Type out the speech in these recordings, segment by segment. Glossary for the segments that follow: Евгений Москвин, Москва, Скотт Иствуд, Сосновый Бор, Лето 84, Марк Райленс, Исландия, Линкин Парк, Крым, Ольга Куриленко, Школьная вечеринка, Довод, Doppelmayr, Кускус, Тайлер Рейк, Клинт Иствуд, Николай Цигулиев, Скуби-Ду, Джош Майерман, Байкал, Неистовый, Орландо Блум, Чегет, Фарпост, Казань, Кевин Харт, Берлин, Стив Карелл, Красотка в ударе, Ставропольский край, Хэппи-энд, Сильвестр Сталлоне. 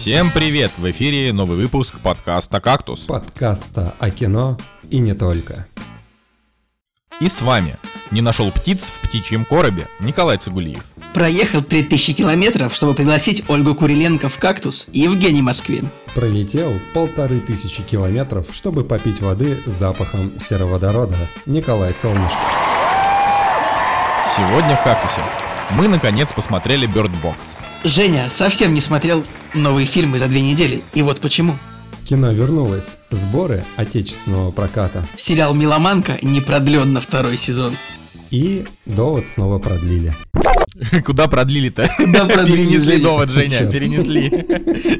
Всем привет! В эфире новый выпуск подкаста «Кактус». Подкаста о кино и не только. И с вами не нашел птиц в птичьем коробе Николай Цыбульников. Проехал 3000 километров, чтобы пригласить Ольгу Куриленко в «Кактус» и Евгений Москвин. Пролетел 1500 километров, чтобы попить воды с запахом сероводорода Николай Солнышко. Сегодня в «Кактусе» мы наконец посмотрели «Bird Box». Женя совсем не смотрел новые фильмы за 2 недели, и вот почему. Кино вернулось. Сборы отечественного проката. Сериал «Миломанка» не продлен на 2 сезон. И «Довод» снова продлили. Куда продлили-то? Куда продлили? Перенесли «Довод», Женя, перенесли.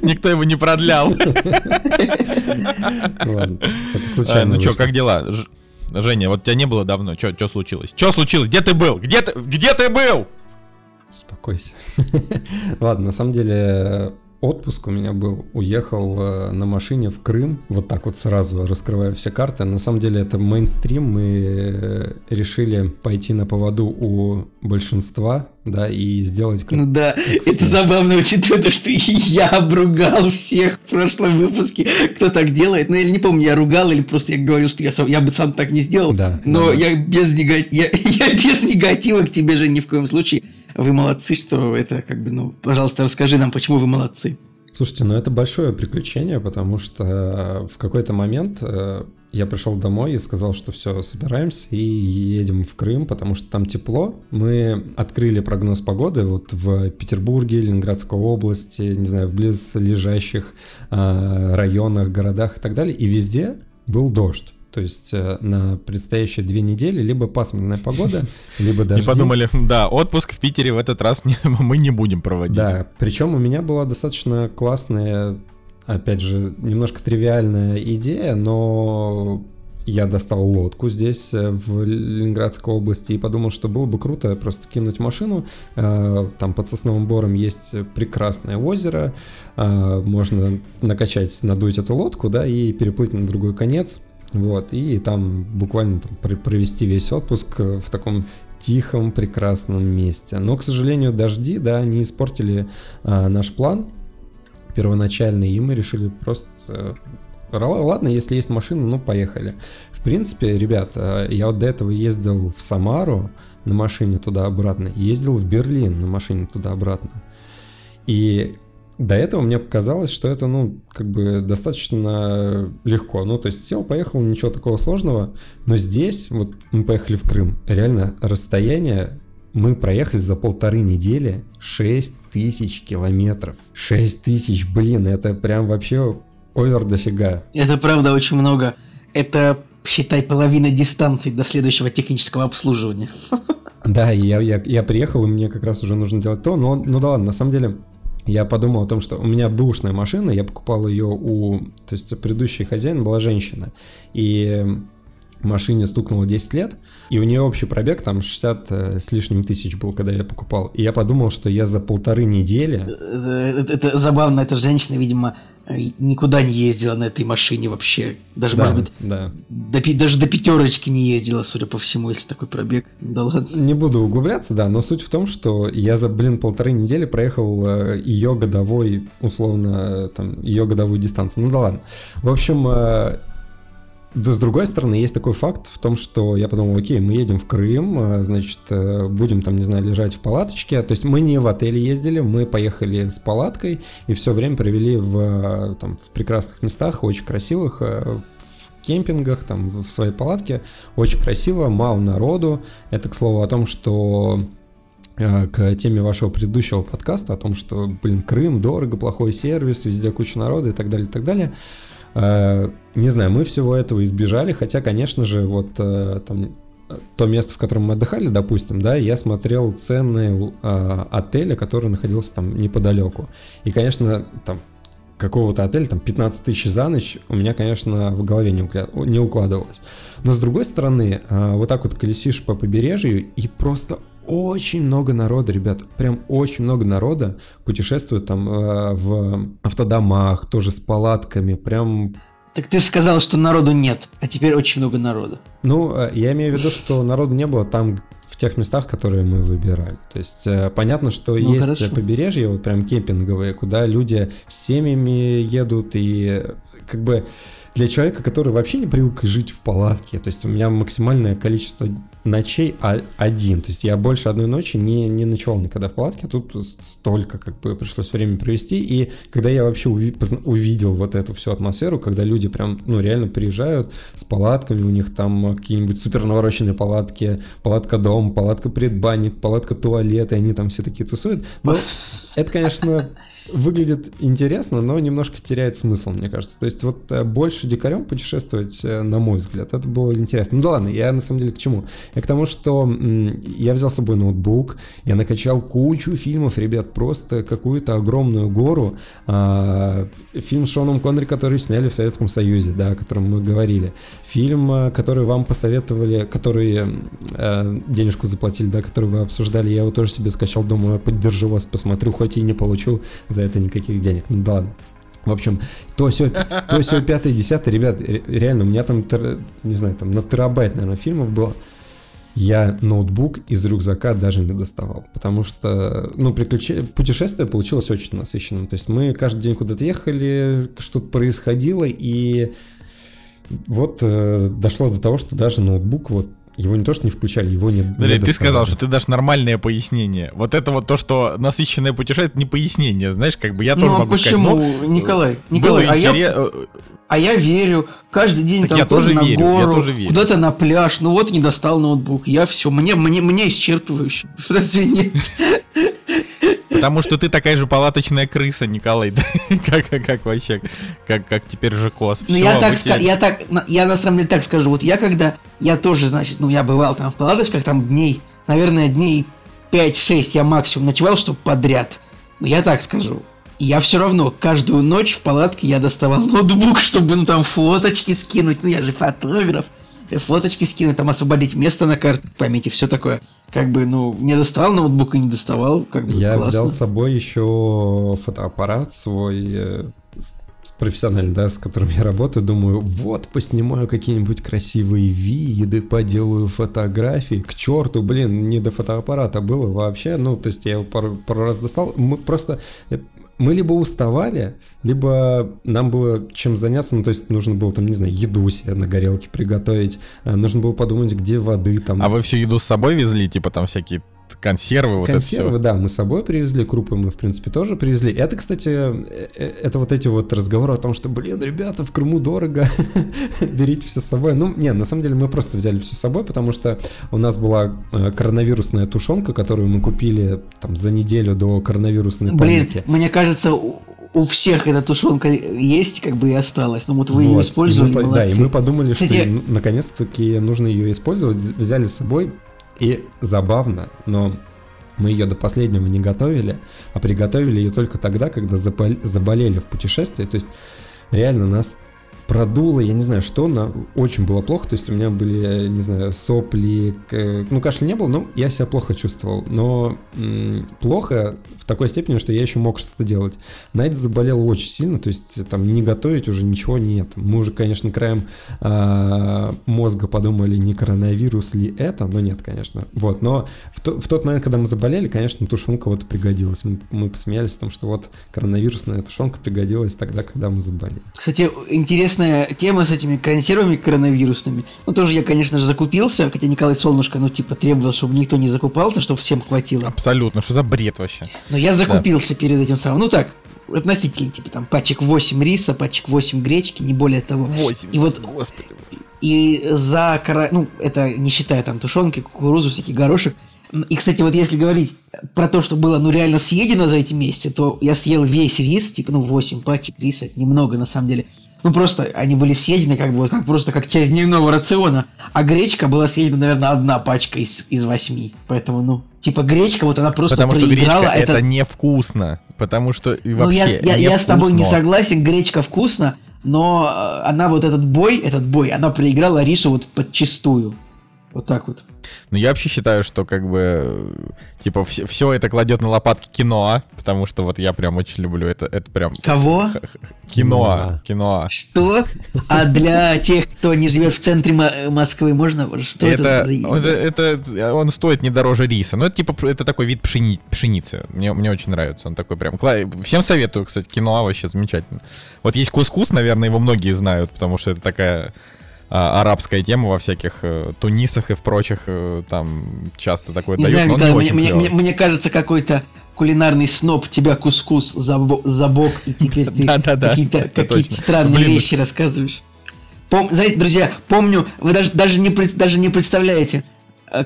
Никто его не продлял. Ладно, это случайно. Ну что, как дела? Женя, вот тебя не было давно. Что случилось? Что случилось? Где ты был? Где ты был? Успокойся. Ладно, на самом деле отпуск у меня был. Уехал на машине в Крым. Вот так вот сразу раскрываю все карты. На самом деле это мейнстрим. Мы решили пойти на поводу у большинства, да, и сделать... Ну да, это забавно, учитывая то, что я обругал всех в прошлом выпуске, кто так делает. Ну, я не помню, я ругал или просто я говорил, что я бы сам так не сделал. Да. Но да. Я без негатива к тебе же ни в коем случае. Вы молодцы, что это как бы, ну, пожалуйста, расскажи нам, почему вы молодцы. Слушайте, ну это большое приключение, потому что в какой-то момент я пришел домой и сказал, что все, собираемся и едем в Крым, потому что там тепло. Мы открыли прогноз погоды вот в Петербурге, Ленинградской области, не знаю, в близлежащих районах, городах и так далее, и везде был дождь. То есть на предстоящие 2 недели либо пасмурная погода, либо дожди. И подумали, да, отпуск в Питере в этот раз мы не будем проводить. Да, причем у меня была достаточно классная, опять же, немножко тривиальная идея, но я достал лодку здесь, в Ленинградской области, и подумал, что было бы круто просто кинуть машину. Там под Сосновым Бором есть прекрасное озеро, можно накачать, надуть эту лодку, да, и переплыть на другой конец. Вот, и там буквально провести весь отпуск в таком тихом, прекрасном месте. Но, к сожалению, дожди, да, они испортили наш план первоначальный, и мы решили просто... Ладно, если есть машина, ну, поехали. В принципе, ребят, я вот до этого ездил в Самару на машине туда-обратно, ездил в Берлин на машине туда-обратно. И... До этого мне показалось, что это, ну, как бы достаточно легко. Ну, то есть сел, поехал, ничего такого сложного. Но здесь, вот мы поехали в Крым, реально расстояние мы проехали за полторы недели 6000 километров. 6000, блин, это прям вообще овер дофига. Это правда очень много. Это, считай, половина дистанции до следующего технического обслуживания. Да, я приехал, и мне как раз уже нужно делать то, но ну да ладно, на самом деле... Я подумал о том, что у меня бэушная машина, я покупал ее у... То есть предыдущий хозяин была женщина, и машине стукнуло 10 лет, и у нее общий пробег там 60 с лишним тысяч был, когда я покупал. И я подумал, что я за 1,5 недели... Это забавно, эта женщина, видимо, никуда не ездила на этой машине вообще. Даже, да, может быть, да. Даже до 5-ки не ездила, судя по всему, если такой пробег. Да ладно. Не буду углубляться, да, но суть в том, что я за, 1,5 недели проехал ее годовой, условно, там, ее годовую дистанцию. Ну да ладно. В общем... Да, с другой стороны, есть такой факт в том, что я подумал, окей, мы едем в Крым, значит, будем там, не знаю, лежать в палаточке, то есть мы не в отеле ездили, мы поехали с палаткой и все время провели в прекрасных местах, очень красивых, в кемпингах, там, в своей палатке, очень красиво, мало народу, это, к слову, о том, что... к теме вашего предыдущего подкаста, о том, что, Крым дорого, плохой сервис, везде куча народа и так далее, и так далее. Не знаю, мы всего этого избежали, хотя, конечно же, вот там то место, в котором мы отдыхали, допустим, да, я смотрел цены отеля, который находился там неподалеку. И, конечно, там какого-то отеля, там 15 тысяч за ночь, у меня, конечно, в голове не укладывалось. Но, с другой стороны, вот так вот колесишь по побережью и просто... Очень много народа, ребят, прям очень много народа путешествует там в автодомах, тоже с палатками, прям... Так ты же сказал, что народу нет, а теперь очень много народа. Ну, я имею в виду, что народу не было там, тех местах, которые мы выбирали. То есть понятно, что есть хорошо. Побережье, вот прям кемпинговые, куда люди с семьями едут, и как бы для человека, который вообще не привык жить в палатке, то есть у меня максимальное количество ночей один, то есть я больше одной ночи не ночевал никогда в палатке, а тут столько как бы пришлось время провести, и когда я вообще увидел вот эту всю атмосферу, когда люди прям, ну, реально приезжают с палатками, у них там какие-нибудь супер навороченные палатки, палатка-дом, палатка-предбанник, палатка-туалет, и они там все такие тусуют, но это, конечно... Выглядит интересно, но немножко теряет смысл, мне кажется. То есть вот больше дикарем путешествовать, на мой взгляд, это было интересно. Ну да ладно, я на самом деле к чему? Я к тому, что я взял с собой ноутбук, я накачал кучу фильмов, ребят, просто какую-то огромную гору. Фильм с Шоном Коннери, который сняли в Советском Союзе, да, о котором мы говорили. Фильм, который вам посоветовали, который денежку заплатили, да, который вы обсуждали, я его тоже себе скачал, думаю, поддержу вас, посмотрю, хоть и не получу за это никаких денег, ну да ладно. В общем, то все 5-10, ребят, реально, у меня там, не знаю, там на терабайт, наверное, фильмов было. Я ноутбук из рюкзака даже не доставал, потому что, ну, путешествие получилось очень насыщенным. То есть мы каждый день куда-то ехали, что-то происходило, и вот дошло до того, что даже ноутбук вот, его не то, что не включали, его не доставали. Ты сказал, что ты дашь нормальное пояснение. Вот это вот то, что насыщенное путешествие, это не пояснение, знаешь, как бы я тоже могу почему? Сказать. Почему, Николай, я верю, каждый день так там тоже на гору, куда-то на пляж, ну вот не достал ноутбук, я все, мне исчерпывающе, разве нет? Потому что ты такая же палаточная крыса, Николай, да? Как вообще, как теперь же кос. Ну я на самом деле так скажу, вот я когда, я тоже, значит, ну я бывал там в палаточках, там дней, наверное, дней 5-6 я максимум ночевал, чтобы подряд, но я так скажу. Я все равно каждую ночь в палатке я доставал ноутбук, чтобы ну, там фоточки скинуть. Ну, я же фотограф. Фоточки скинуть, там освободить место на карте памяти, все такое. Как бы, ну, не доставал ноутбук и не доставал. Как бы, я классно. Взял с собой еще фотоаппарат свой... профессионально, да, с которым я работаю, думаю, вот, поснимаю какие-нибудь красивые виды, поделаю фотографии, к черту, блин, не до фотоаппарата было вообще, ну, то есть я его пару раз достал, мы либо уставали, либо нам было чем заняться, ну, то есть нужно было там, не знаю, еду себе на горелке приготовить, нужно было подумать, где воды там. А вы всю еду с собой везли, типа там всякие... Консервы, вот консервы, это все. Да, мы с собой привезли, крупы мы, в принципе, тоже привезли. Это, кстати, это вот эти вот разговоры о том, что, блин, ребята, в Крыму дорого, берите все с собой. Ну, не, на самом деле мы просто взяли все с собой, потому что у нас была коронавирусная тушенка, которую мы купили там за неделю до коронавирусной паники. Блин, мне кажется... У всех эта тушенка есть, как бы и осталась. Но вот вы ее использовали, молодцы. Да, и мы подумали, что наконец-таки нужно ее использовать, взяли с собой. И забавно, но мы ее до последнего не готовили, а приготовили ее только тогда, когда заболели в путешествии. То есть реально нас продуло, я не знаю что, но очень было плохо. То есть у меня были, не знаю, сопли, ну кашля не было, но я себя плохо чувствовал. Но плохо в такой степени, что я еще мог что-то делать. Надя заболела очень сильно, то есть там не готовить уже ничего нет. Мы уже, конечно, краем мозга подумали, не коронавирус ли это, но нет, конечно. Вот, но в тот момент, когда мы заболели, конечно, тушенка вот пригодилась. Мы посмеялись о том, что вот коронавирусная тушенка пригодилась тогда, когда мы заболели. Кстати, интересная тема с этими консервами коронавирусными. Ну, тоже я, конечно же, закупился, хотя Николай Солнышко, ну, типа, требовал, чтобы никто не закупался, чтобы всем хватило. Абсолютно, что за бред вообще? Но я закупился перед этим самым. Ну, так, относительно, типа, там, пачек 8 риса, пачек 8 гречки, не более того. 8, и вот, господи. И за, ну, это не считая, там, тушенки, кукурузу, всякий горошек. И, кстати, вот если говорить про то, что было, ну, реально съедено за эти месяцы, то я съел весь рис, типа, ну, 8 пачек риса, это немного, на самом деле. Ну, просто они были съедены как бы вот как просто как часть дневного рациона. А гречка была съедена, наверное, одна пачка из 8. Поэтому, ну, типа гречка, вот она просто проиграла. Потому что гречка это невкусно. Потому что и вообще я с тобой не согласен, гречка вкусно, но она вот этот бой, она проиграла рису вот подчистую. Вот так вот. Ну, я вообще считаю, что как бы, типа, все это кладет на лопатки Киноа, потому что вот я прям очень люблю это прям... Кого? Киноа. Киноа. Что? А для тех, кто не живет в центре Москвы, можно? Что это за... Это он стоит не дороже риса. Ну, это типа, это такой вид пшеницы. Мне очень нравится. Он такой прям... Всем советую, кстати, Киноа вообще замечательно. Вот есть кускус, наверное, его многие знают, потому что это такая... арабская тема во всяких Тунисах и в прочих, там часто такое не дают, знаю, но он не мне кажется, какой-то кулинарный сноб тебя кускус за бок, и теперь ты какие-то странные вещи рассказываешь. Знаете, друзья, помню, вы даже не представляете,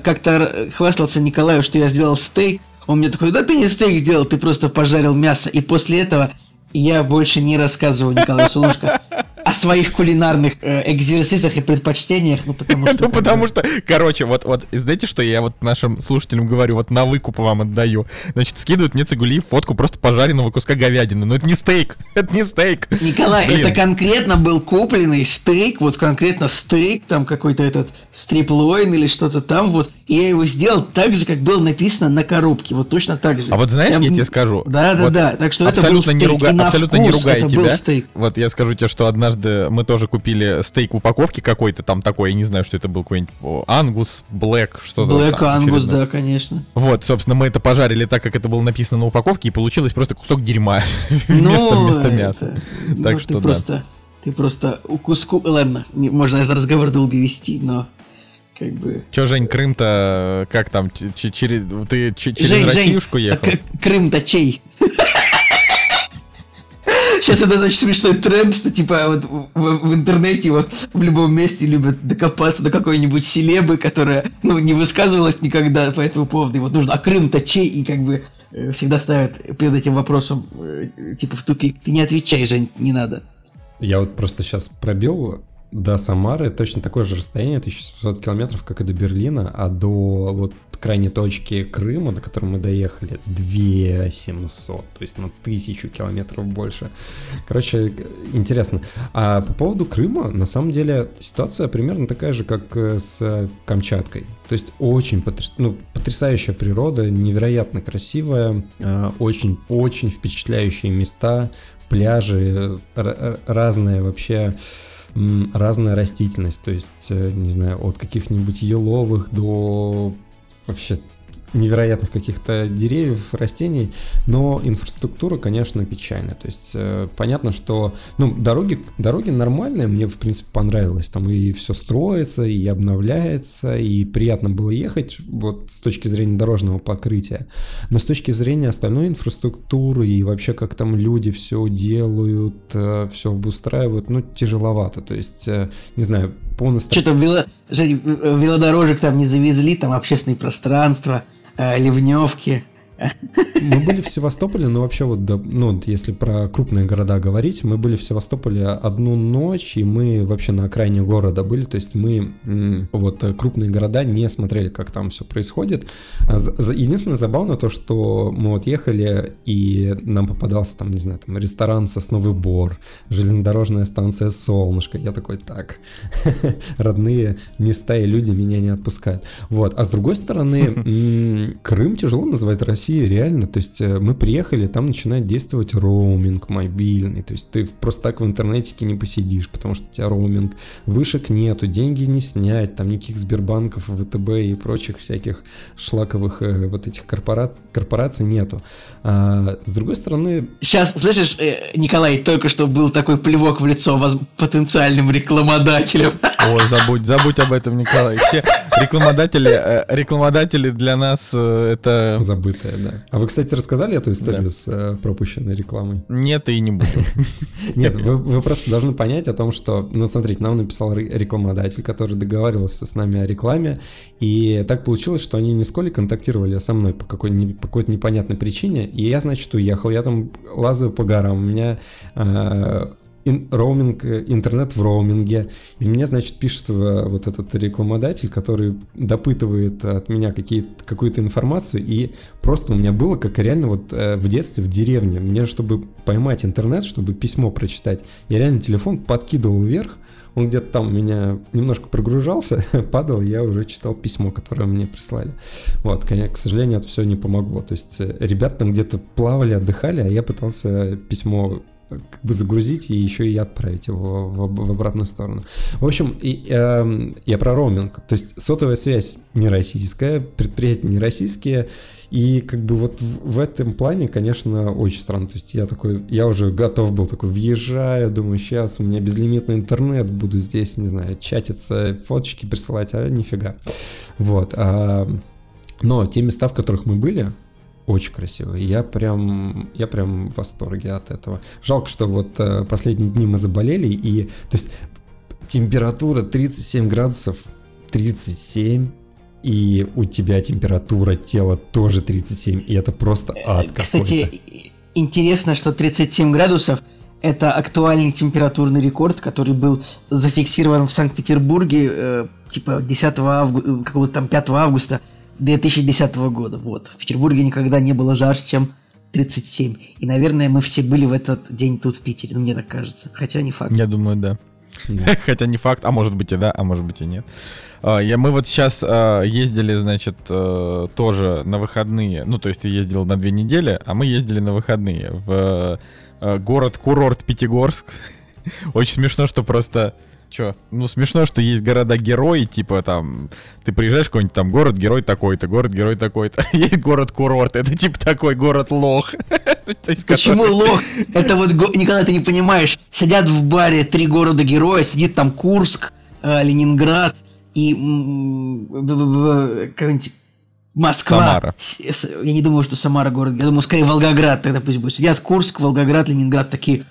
как-то хвастался Николаю, что я сделал стейк, он мне такой: да ты не стейк сделал, ты просто пожарил мясо, и после этого я больше не рассказывал Николаю Солнышко о своих кулинарных экзерсисах и предпочтениях, ну потому что... короче, вот, знаете, что я вот нашим слушателям говорю, вот на выкуп вам отдаю. Значит, скидывают мне Цигулиев фотку просто пожаренного куска говядины, но это не стейк, Николай, блин. Это конкретно был купленный стейк, вот конкретно стейк, там какой-то этот стриплойн или что-то там, вот, и я его сделал так же, как было написано на коробке, вот точно так же. А вот знаешь, я тебе скажу... Да, так что это был стейк, абсолютно не ругай тебя. Вот я скажу тебе, что однажды мы тоже купили стейк в упаковке какой-то там такой, я не знаю, что это был, какой-нибудь Ангус, Блэк, что-то там. Блэк Ангус, да, конечно. Вот, собственно, мы это пожарили так, как это было написано на упаковке, и получилось просто кусок дерьма вместо мяса. Так что да. Ты просто куску... Ладно, можно этот разговор долго вести, но... Как бы... Че, Жень, Крым-то как там? Ты через Россиюшку ехал? Крым-то чей? Сейчас это очень смешной тренд, что типа вот в интернете вот в любом месте любят докопаться до какой-нибудь селебы, которая, ну, не высказывалась никогда по этому поводу. И вот нужно, а Крым-то чей? И как бы всегда ставят перед этим вопросом типа в тупик. Ты не отвечай, Жень, не надо. Я вот просто сейчас пробил до Самары точно такое же расстояние, 1700 километров, как и до Берлина, а до вот крайней точки Крыма, до которой мы доехали, 2700, то есть на 1000 километров больше. Короче, интересно. А по поводу Крыма, на самом деле, ситуация примерно такая же, как с Камчаткой. То есть очень потрясающая природа, невероятно красивая, очень-очень впечатляющие места, пляжи, разные вообще... разная растительность, то есть, не знаю, от каких-нибудь еловых до вообще невероятных каких-то деревьев, растений, но инфраструктура, конечно, печальная, то есть, понятно, что, дороги нормальные, мне, в принципе, понравилось, там и все строится, и обновляется, и приятно было ехать, вот, с точки зрения дорожного покрытия, но с точки зрения остальной инфраструктуры и вообще, как там люди все делают, все обустраивают, тяжеловато, то есть, не знаю, полностью... Что-то велодорожек там не завезли, там общественные пространства, ливневки. Мы были в Севастополе, но вообще вот, если про крупные города говорить, мы были в Севастополе одну ночь, и мы вообще на окраине города были, то есть мы вот крупные города не смотрели, как там все происходит. Единственное забавно то, что мы вот ехали, и нам попадался там, не знаю, там ресторан «Сосновый Бор», железнодорожная станция «Солнышко», я такой: так, родные места и люди меня не отпускают. Вот, а с другой стороны, Крым тяжело называть Россией, реально, то есть мы приехали, там начинает действовать роуминг мобильный, то есть ты просто так в интернетике не посидишь, потому что у тебя роуминг, вышек нету, деньги не снять, там никаких Сбербанков, ВТБ и прочих всяких шлаковых вот этих корпораций нету. А с другой стороны... Сейчас, слышишь, Николай, только что был такой плевок в лицо потенциальным рекламодателям. О, забудь об этом, Николай. Все рекламодатели для нас это... Забытое. Да. А вы, кстати, рассказали эту историю с пропущенной рекламой? Нет, и не буду. Нет, вы просто должны понять о том, что... смотрите, нам написал рекламодатель, который договаривался с нами о рекламе, и так получилось, что они нисколько контактировали со мной по какой-то непонятной причине, и я, значит, уехал, я там лазаю по горам, у меня... роуминг, интернет в роуминге. Из меня, значит, пишет вот этот рекламодатель, который допытывает от меня какую-то информацию, и просто у меня было, как реально вот в детстве в деревне, мне, чтобы поймать интернет, чтобы письмо прочитать, я реально телефон подкидывал вверх, он где-то там у меня немножко прогружался, падал, я уже читал письмо, которое мне прислали. Вот, к сожалению, это все не помогло. То есть ребята там где-то плавали, отдыхали, а я пытался письмо как бы загрузить и еще и отправить его в обратную сторону. В общем, я про роуминг. То есть сотовая связь не российская, предприятия не российские, и как бы вот в этом плане, конечно, очень странно. То есть я уже готов был такой, въезжаю, думаю, сейчас у меня безлимитный интернет, буду здесь, не знаю, чатиться, фоточки присылать, а нифига. Вот. Но те места, в которых мы были, очень красиво. Я прям в восторге от этого. Жалко, что вот последние дни мы заболели, и, то есть, температура 37 градусов, 37, и у тебя температура тела тоже 37, и это просто ад какой-то. Кстати, интересно, что 37 градусов – это актуальный температурный рекорд, который был зафиксирован в Санкт-Петербурге, типа 10 августа, какого-то там 5 августа, 2010 года, вот. В Петербурге никогда не было жарче, чем 37. И, наверное, мы все были в этот день тут, в Питере, ну, мне так кажется. Хотя не факт. Я думаю, да. Хотя не факт, а может быть и да, а может быть и нет. Мы вот сейчас ездили, значит, тоже на выходные. Ну, то есть ты ездил на 2 недели, а мы ездили на выходные в город-курорт Пятигорск. Очень смешно, что просто... Че? Ну, смешно, что есть города-герои, типа там, ты приезжаешь в какой-нибудь там город-герой такой-то, город-герой такой-то, есть город-курорт, это типа такой город-лох. Почему лох? Это вот, Николай, ты не понимаешь, сидят в баре 3 города-героя, сидит там Курск, Ленинград и какой-нибудь Москва. Самара. Я не думаю, что Самара город, я думаю, скорее Волгоград, тогда пусть будет. Сидят Курск, Волгоград, Ленинград, такие...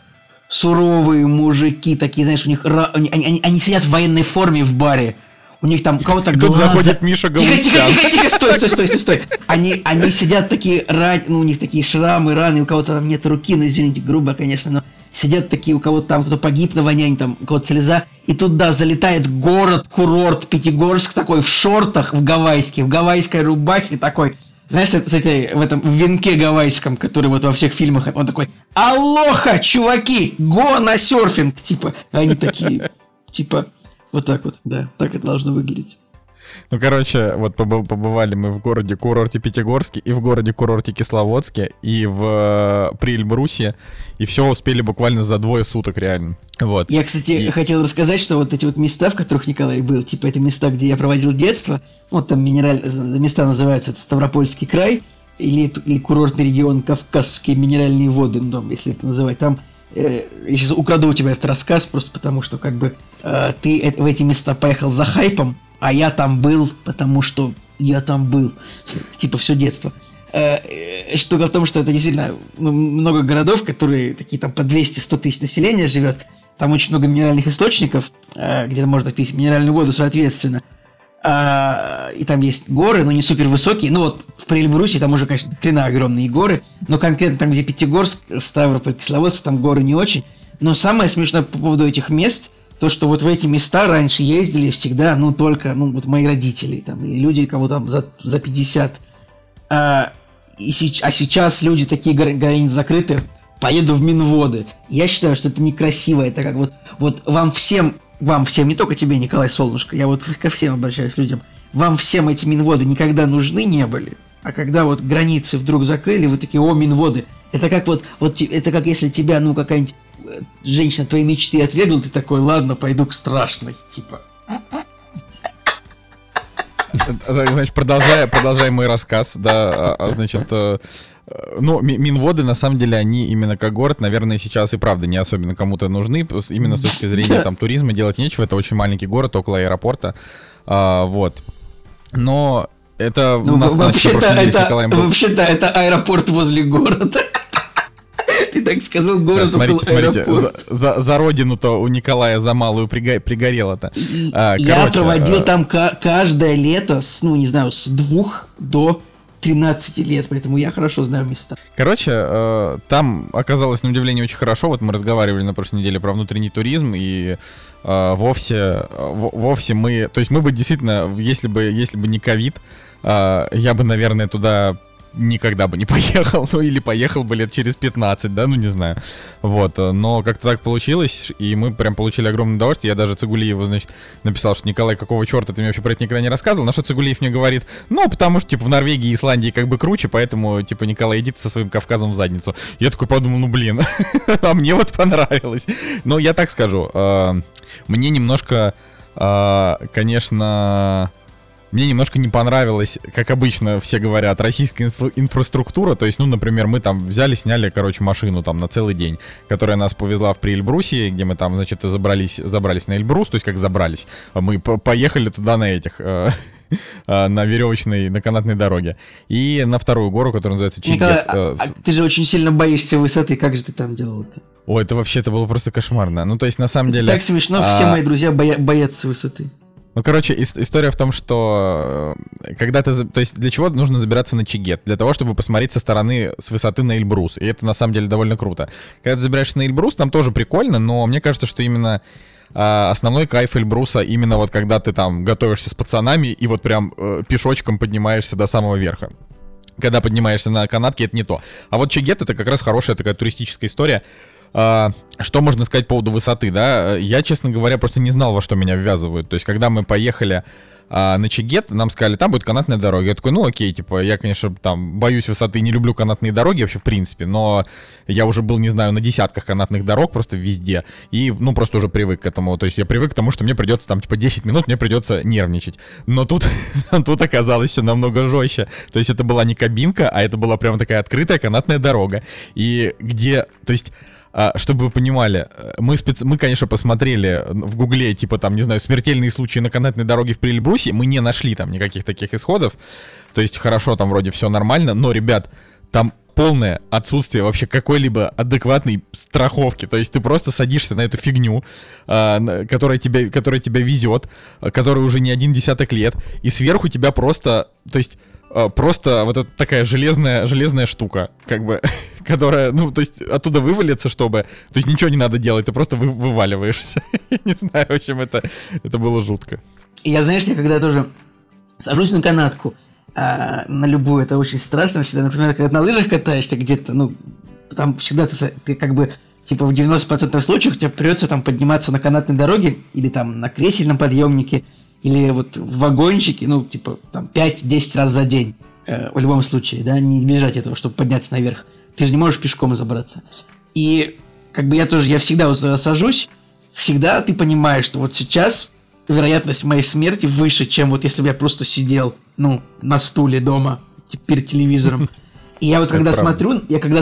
Суровые мужики, такие, знаешь, у них они сидят в военной форме в баре. У них там у кого-то глаза... Тихо, стой. Они сидят такие, ну, у них такие шрамы, раны, у кого-то там нет руки, ну, извините, грубо, конечно, но сидят такие, у кого-то там кто-то погиб на войне, там, у кого-то слеза, и тут, да, залетает город-курорт Пятигорск такой в шортах, в гавайской рубахе такой... Знаешь, кстати, в этом венке гавайском, который вот во всех фильмах, он такой: «Алоха, чуваки, го на серфинг!» Типа, они такие, типа, вот так вот, да, так это должно выглядеть. Ну, короче, вот побывали мы в городе-курорте Пятигорске и в городе-курорте Кисловодске и в Приэльбрусье, и все успели буквально за 2 суток, реально. Вот. Я, кстати, хотел рассказать, что вот эти вот места, в которых Николай был, типа это места, где я проводил детство, вот там места называются, это Ставропольский край или курортный регион Кавказские минеральные воды, ну, там, если это называть, там... Я сейчас украду у тебя этот рассказ, просто потому что как бы ты в эти места поехал за хайпом, а я там был, потому что я там был. Типа все детство. Штука в том, что это действительно много городов, которые такие там по 200-100 тысяч населения живет. Там очень много минеральных источников, где можно пить минеральную воду, соответственно. И там есть горы, но не супер высокие. Ну вот в Приэльбрусье там уже, конечно, хрена огромные горы. Но конкретно там, где Пятигорск, Ставрополь, Кисловодск, там горы не очень. Но самое смешное по поводу этих мест... То, что вот в эти места раньше ездили всегда, ну, только, ну, вот мои родители, там, или люди, кому там за 50. А сейчас люди такие, границы закрыты, поеду в Минводы. Я считаю, что это некрасиво, это как вот вам всем, не только тебе, Николай Солнышко, я вот ко всем обращаюсь людям, вам всем эти Минводы никогда нужны не были, а когда вот границы вдруг закрыли, вы такие: о, Минводы. Это как вот это как если тебя, ну, какая-нибудь женщина твоей мечты отвергла, ты такой: ладно, пойду к страшной, типа. Значит, продолжай мой рассказ, да, значит, ну, Минводы, на самом деле, они именно как город, наверное, сейчас и правда не особенно кому-то нужны, именно с точки зрения там туризма делать нечего, это очень маленький город около аэропорта, вот, но это у нас на прошлой неделе с Николаем был. Вообще-то это аэропорт возле города. Ты так сказал, город, да, около аэропорта. За родину-то у Николая за малую пригорело-то. Я проводил там каждое лето с, ну, не знаю, с 2 до 13 лет, поэтому я хорошо знаю места. Короче, там оказалось на удивление очень хорошо. Вот мы разговаривали на прошлой неделе про внутренний туризм, и вовсе мы... То есть мы бы действительно, если бы не ковид, я бы, наверное, туда... никогда бы не поехал, ну или поехал бы лет через 15, да, ну не знаю. Вот, но как-то так получилось, и мы прям получили огромное удовольствие. Я даже Цигулиеву, значит, написал, что Николай, какого черта ты мне вообще про это никогда не рассказывал. На что Цигулиев мне говорит, ну потому что, типа, в Норвегии и Исландии как бы круче, поэтому, типа, Николай, иди ты со своим Кавказом в задницу. Я такой подумал, ну блин, а мне вот понравилось. Но я так скажу, мне немножко, конечно... Мне немножко не понравилось, как обычно все говорят, российская инфраструктура. То есть, ну, например, мы там взяли, сняли, короче, машину там на целый день, которая нас повезла в Приэльбрусье, где мы там, значит, забрались на Эльбрус. То есть, как забрались, мы поехали туда на этих... на веревочной, на канатной дороге. И на вторую гору, которая называется Чегет. Николай, ты же очень сильно боишься высоты, как же ты там делал-то? О, это вообще, это было просто кошмарно. Ну, то есть, на самом деле... Так смешно, все мои друзья боятся высоты. Ну, короче, история в том, что когда ты... То есть для чего нужно забираться на Чегет? Для того, чтобы посмотреть со стороны, с высоты на Эльбрус. И это, на самом деле, довольно круто. Когда ты забираешься на Эльбрус, там тоже прикольно, но мне кажется, что именно... Основной кайф Эльбруса именно вот когда ты там готовишься с пацанами и вот прям пешочком поднимаешься до самого верха. Когда поднимаешься на канатке, это не то. А вот Чегет — это как раз хорошая такая туристическая история. Что можно сказать по поводу высоты, да? Я, честно говоря, просто не знал, во что меня ввязывают. То есть, когда мы поехали на Чегет, нам сказали, там будет канатная дорога. Я такой, ну окей, типа, я, конечно, там боюсь высоты, не люблю канатные дороги вообще, в принципе, но я уже был, не знаю, на десятках канатных дорог просто везде, и, ну, просто уже привык к этому. То есть я привык к тому, что мне придется там, типа, 10 минут, мне придется нервничать. Но тут оказалось все намного жестче. То есть это была не кабинка, а это была прям такая открытая канатная дорога. И где, то есть... Чтобы вы понимали, мы, конечно, посмотрели в гугле, типа, там, не знаю, смертельные случаи на канатной дороге в Приэльбрусе, мы не нашли там никаких таких исходов, то есть хорошо, там вроде все нормально, но, ребят, там полное отсутствие вообще какой-либо адекватной страховки, то есть ты просто садишься на эту фигню, которая тебя везет, которая уже не один десяток лет, и сверху тебя просто, то есть... Просто вот это такая железная штука, как бы, которая, ну, то есть оттуда вывалится, чтобы... То есть ничего не надо делать, ты просто вываливаешься. Я не знаю, в общем, это было жутко. Я, знаешь, когда тоже сажусь на канатку, на любую, это очень страшно всегда. Например, когда на лыжах катаешься где-то, ну, там всегда ты как бы, типа, в 90% случаев тебе придется там подниматься на канатной дороге или там на кресельном подъемнике, или вот в вагончике, ну, типа, там, 5-10 раз за день, в любом случае, да, не избежать этого, чтобы подняться наверх. Ты же не можешь пешком забраться. И, как бы, я всегда вот сажусь, всегда ты понимаешь, что вот сейчас вероятность моей смерти выше, чем вот если бы я просто сидел, ну, на стуле дома, перед телевизором. И я вот когда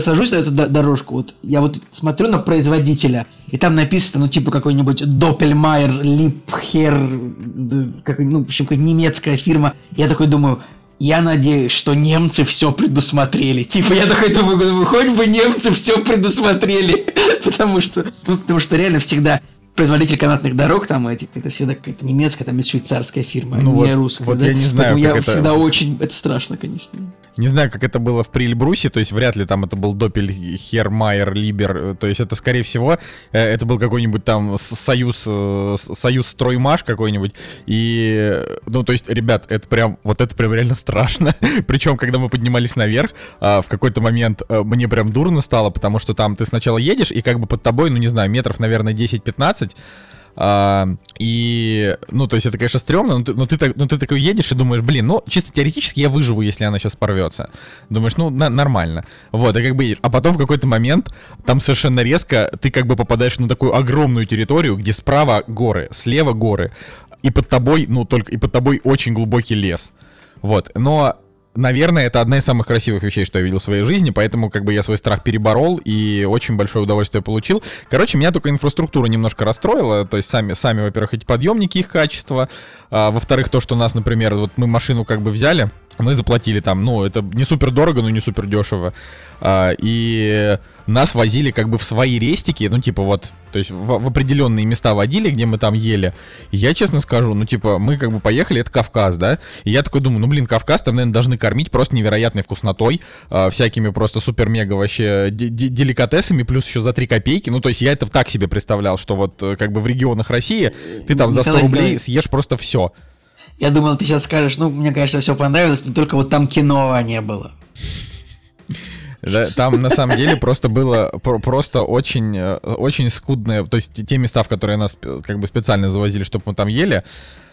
сажусь на эту дорожку, вот, я вот смотрю на производителя, и там написано, ну, типа, какой-нибудь Doppelmayr, Liebherr, ну, в общем, какая-то немецкая фирма. Я такой думаю, я надеюсь, что немцы все предусмотрели. Типа, я такой думаю, хоть бы немцы все предусмотрели. Потому что реально всегда... Производитель канатных дорог, там, этих, это всегда какая-то немецкая, там, и швейцарская фирма, ну, не вот, русская. Вот да? Я не знаю, поэтому я всегда очень... Это страшно, конечно. Не знаю, как это было в Приэльбрусе, то есть вряд ли там это был Doppelmayr, Liebherr, то есть это, скорее всего, это был какой-нибудь там союз строймаш какой-нибудь, и, ну, то есть, ребят, это прям реально страшно, причем, когда мы поднимались наверх, в какой-то момент мне прям дурно стало, потому что там ты сначала едешь, и как бы под тобой, ну, не знаю, метров, наверное, 10-15, и, ну, то есть это, конечно, стрёмно, но ты такой едешь и думаешь, блин, ну, чисто теоретически я выживу, если она сейчас порвётся. Думаешь, ну, нормально. Вот, и как бы едешь. А потом в какой-то момент там совершенно резко ты как бы попадаешь на такую огромную территорию, где справа горы, слева горы, и под тобой, ну, только, и под тобой очень глубокий лес. Вот, но... Наверное, это одна из самых красивых вещей, что я видел в своей жизни, поэтому как бы я свой страх переборол и очень большое удовольствие получил. Короче, меня только инфраструктура немножко расстроила, то есть сами, во-первых, эти подъемники, их качество, во-вторых, то, что нас, например, вот мы машину как бы взяли, Мы заплатили там, ну, это не супер дорого, но не супер дешево. И нас возили как бы в свои рестики, ну, типа вот, то есть в определенные места водили, где мы там ели. И я, честно скажу, ну, типа, мы как бы поехали, это Кавказ, да? И я такой думаю, ну, блин, Кавказ там, наверное, должны кормить просто невероятной вкуснотой, всякими просто супер-мега вообще деликатесами, плюс еще за 3 копейки. Ну, то есть я это так себе представлял, что вот как бы в регионах России ты там за 100 рублей съешь просто все. Я думал, ты сейчас скажешь, ну, мне, конечно, все понравилось, но только вот там Киноа не было. Да, там, на самом деле, просто было просто очень, очень скудное... То есть те места, в которые нас как бы специально завозили, чтобы мы там ели,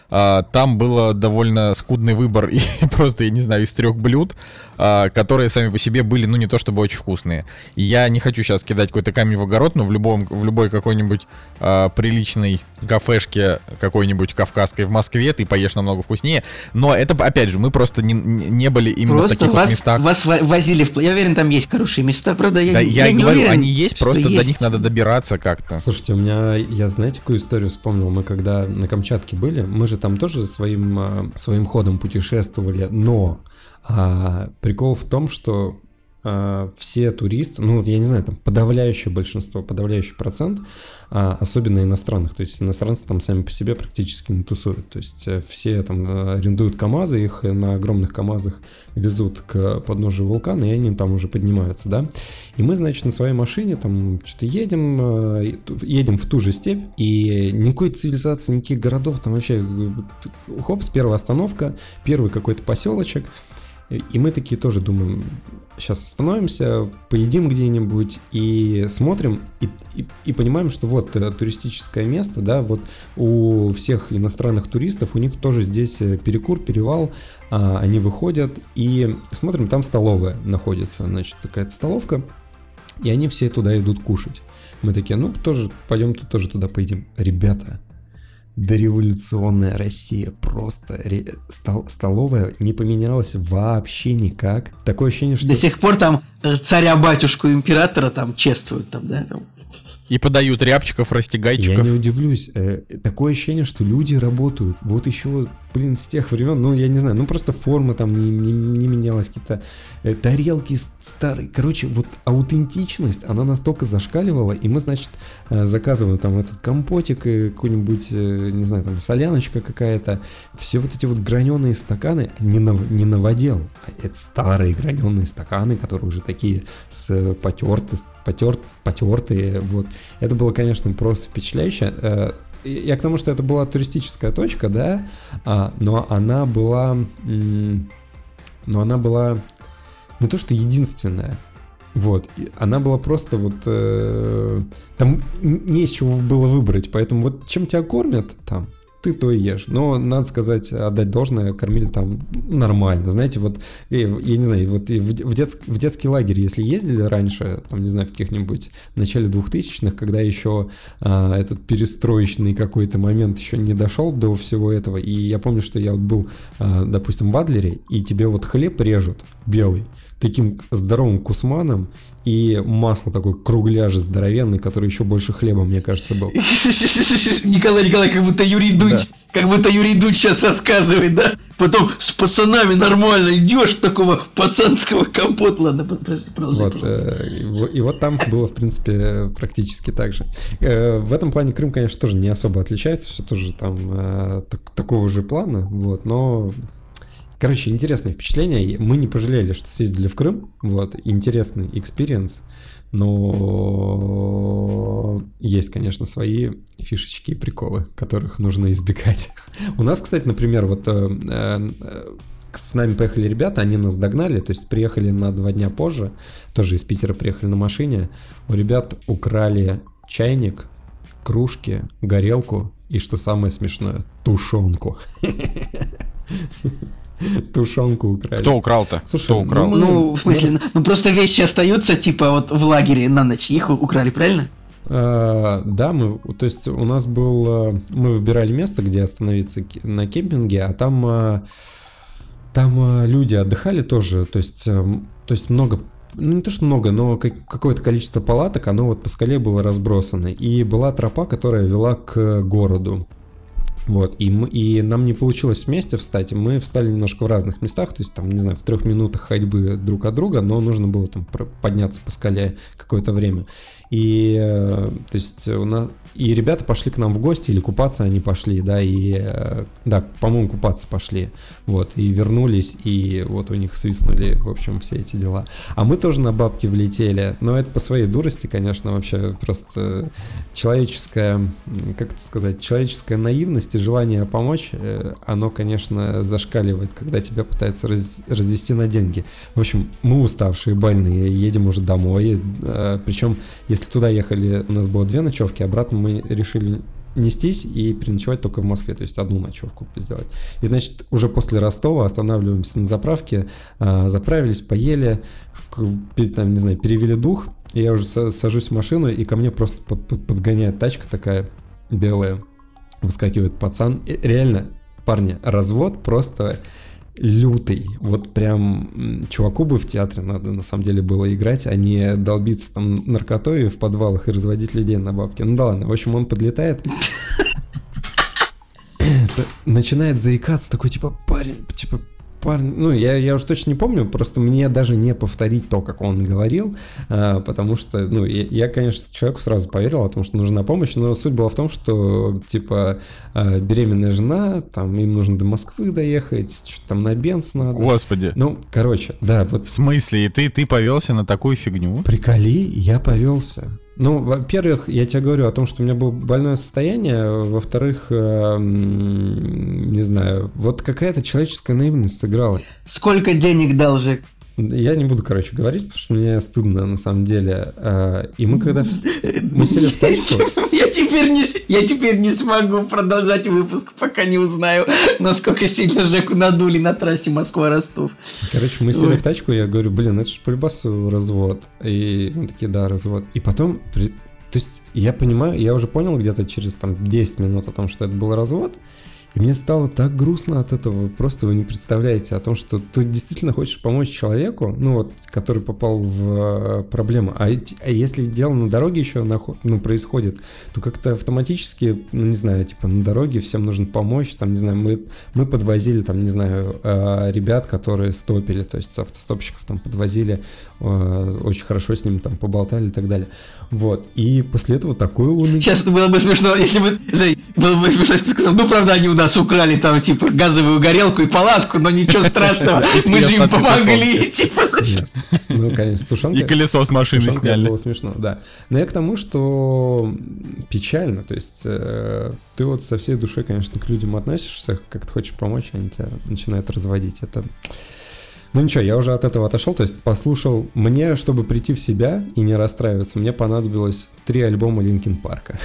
там был довольно скудный выбор и просто, я не знаю, из 3 блюд, которые сами по себе были, ну, не то чтобы очень вкусные. И я не хочу сейчас кидать какой-то камень в огород, но в любой какой-нибудь приличной кафешке какой-нибудь кавказской в Москве ты поешь намного вкуснее. Но это, опять же, мы просто не были именно просто в таких вот местах. Просто вас возили в... Я уверен, там есть хорошие места, правда, я не говорю, уверен, они есть, просто есть. До них надо добираться как-то. Слушайте, у меня... Я, знаете, какую историю вспомнил? Мы когда на Камчатке были, мы же там тоже своим ходом путешествовали, но прикол в том, что все туристы, ну, я не знаю, там подавляющее большинство, подавляющий процент, особенно иностранных, то есть иностранцы там сами по себе практически не тусуют, то есть все там арендуют КАМАЗы, их на огромных КАМАЗах везут к подножию вулкана, и они там уже поднимаются, да, и мы, значит, на своей машине там что-то едем в ту же степь, и никакой цивилизации, никаких городов, там вообще, хопс, первая остановка, первый какой-то поселочек. И мы такие тоже думаем, сейчас остановимся, поедим где-нибудь и смотрим, и понимаем, что вот туристическое место, да, вот у всех иностранных туристов, у них тоже здесь перекур, перевал, они выходят и смотрим, там столовая находится, значит, какая-то столовка, и они все туда идут кушать. Мы такие, ну, тоже пойдем, тоже туда поедим. Ребята, дореволюционная Россия просто столовая не поменялась вообще никак. Такое ощущение, что... До сих пор там царя-батюшку императора там чествуют, там, да? Там. И подают рябчиков, растягайчиков. Я не удивлюсь. Такое ощущение, что люди работают. Вот еще, блин, с тех времен, ну, я не знаю, ну, просто форма там не менялась, какие-то тарелки старые. Короче, вот аутентичность, она настолько зашкаливала, и мы, значит, заказываем там этот компотик и какой-нибудь, не знаю, там, соляночка какая-то. Все вот эти вот граненые стаканы, не новодел, а это старые граненые стаканы, которые уже такие с потертые, вот. Это было, конечно, просто впечатляюще. Я к тому, что это была туристическая точка, да, но она была... не то что единственная, вот. Она была просто вот... Там не из чего было выбрать, поэтому вот чем тебя кормят там, ты то и ешь. Но, надо сказать, отдать должное, кормили там нормально. Знаете, вот, я не знаю, вот в детский лагерь, если ездили раньше, там, не знаю, в каких-нибудь начале 2000-х, когда еще этот перестроечный какой-то момент еще не дошел до всего этого, и я помню, что я вот был, допустим, в Адлере, и тебе вот хлеб режут белый, таким здоровым кусманом, и масло такой кругляш здоровенный, который еще больше хлеба, мне кажется, был. Николай, как будто Юрий Дудь, да. Как будто Юрий Дудь сейчас рассказывает, да? Потом с пацанами нормально идешь, такого пацанского компота. Ладно, продолжай. Вот, и вот там было, в принципе, практически так же. В этом плане Крым, конечно, тоже не особо отличается, все тоже там такого же плана, вот, но... Короче, интересное впечатление. Мы не пожалели, что съездили в Крым. Вот, интересный экспириенс. Но есть, конечно, свои фишечки и приколы, которых нужно избегать. У нас, кстати, например, вот с нами поехали ребята, они нас догнали, то есть приехали на 2 дня позже, тоже из Питера приехали на машине. У ребят украли чайник, кружки, горелку и, что самое смешное, тушенку. Тушенку украли. Кто украл-то? Слушай, кто украл? Ну, в смысле, ну просто вещи остаются, типа вот в лагере на ночь. Их украли, правильно? Да, то есть у нас был... Мы выбирали место, где остановиться на кемпинге, а там люди отдыхали тоже, то есть много... Ну, не то, что много, но какое-то количество палаток, оно вот по скале было разбросано. И была тропа, которая вела к городу. Вот, и нам не получилось вместе встать, мы встали немножко в разных местах, то есть там, не знаю, в 3 минутах ходьбы друг от друга, но нужно было там подняться по скале какое-то время. И, то есть, у нас, и ребята пошли к нам в гости, или купаться они пошли, да, и, да, по-моему, купаться пошли, вот, и вернулись, и вот у них свистнули, в общем, все эти дела. А мы тоже на бабки влетели, но это по своей дурости, конечно, вообще просто человеческая, как это сказать, человеческая наивность и желание помочь, оно, конечно, зашкаливает, когда тебя пытаются развести на деньги. В общем, мы уставшие, больные, едем уже домой, причем, если туда ехали, у нас было 2 ночевки, обратно мы решили нестись и переночевать только в Москве, то есть 1 ночевку сделать. И, значит, уже после Ростова останавливаемся на заправке, заправились, поели, там, не знаю, перевели дух, и я уже сажусь в машину, и ко мне просто подгоняет тачка такая белая, выскакивает пацан. И реально, парни, развод просто... лютый, вот прям чуваку бы в театре надо на самом деле было играть, а не долбиться там наркотой в подвалах и разводить людей на бабки. Ну да ладно, в общем, он подлетает, начинает заикаться, такой типа, парень, ну я уже точно не помню, просто мне даже не повторить то, как он говорил, потому что, ну, я, конечно, человеку сразу поверил о том, что нужна помощь, но суть была в том, что, типа, беременная жена, там, им нужно до Москвы доехать, что-то там на бенз надо. Господи. Ну, короче, да, вот. В смысле? И ты повелся на такую фигню? Приколи, я повелся. Ну, во-первых, я тебе говорю о том, что у меня было больное состояние, во-вторых, не знаю, вот какая-то человеческая наивность сыграла. Сколько денег должен? Я не буду, короче, говорить, потому что мне стыдно, на самом деле. И мы когда... Мы сели в тачку... Я теперь не смогу продолжать выпуск, пока не узнаю, насколько сильно Жеку надули на трассе Москва-Ростов. Короче, мы сели в тачку, я говорю, блин, это же полюбасу развод. И мы такие, да, развод. И потом... То есть я понимаю, я уже понял где-то через там 10 минут о том, что это был развод. И мне стало так грустно от этого, просто вы не представляете, о том, что ты действительно хочешь помочь человеку, ну вот, который попал в проблему, а если дело на дороге еще происходит, то как-то автоматически, ну не знаю, типа на дороге всем нужно помочь, там, не знаю, мы подвозили, там, не знаю, ребят, которые стопили, то есть автостопщиков там подвозили, очень хорошо с ним там поболтали и так далее, вот, и после этого такое уныние. Сейчас было бы смешно, если бы, Жень, было бы смешно, если ты сказал, ну правда, они у нас украли там, типа, газовую горелку и палатку, но ничего страшного, мы же им помогли, типа. Ну, конечно, тушенка. И колесо с машины сняли. Было смешно, да. Но я к тому, что печально, то есть ты вот со всей душой, конечно, к людям относишься, как ты хочешь помочь, они тебя начинают разводить, это... Ну ничего, я уже от этого отошел, то есть послушал. Мне, чтобы прийти в себя и не расстраиваться, мне понадобилось 3 альбома Линкин Парка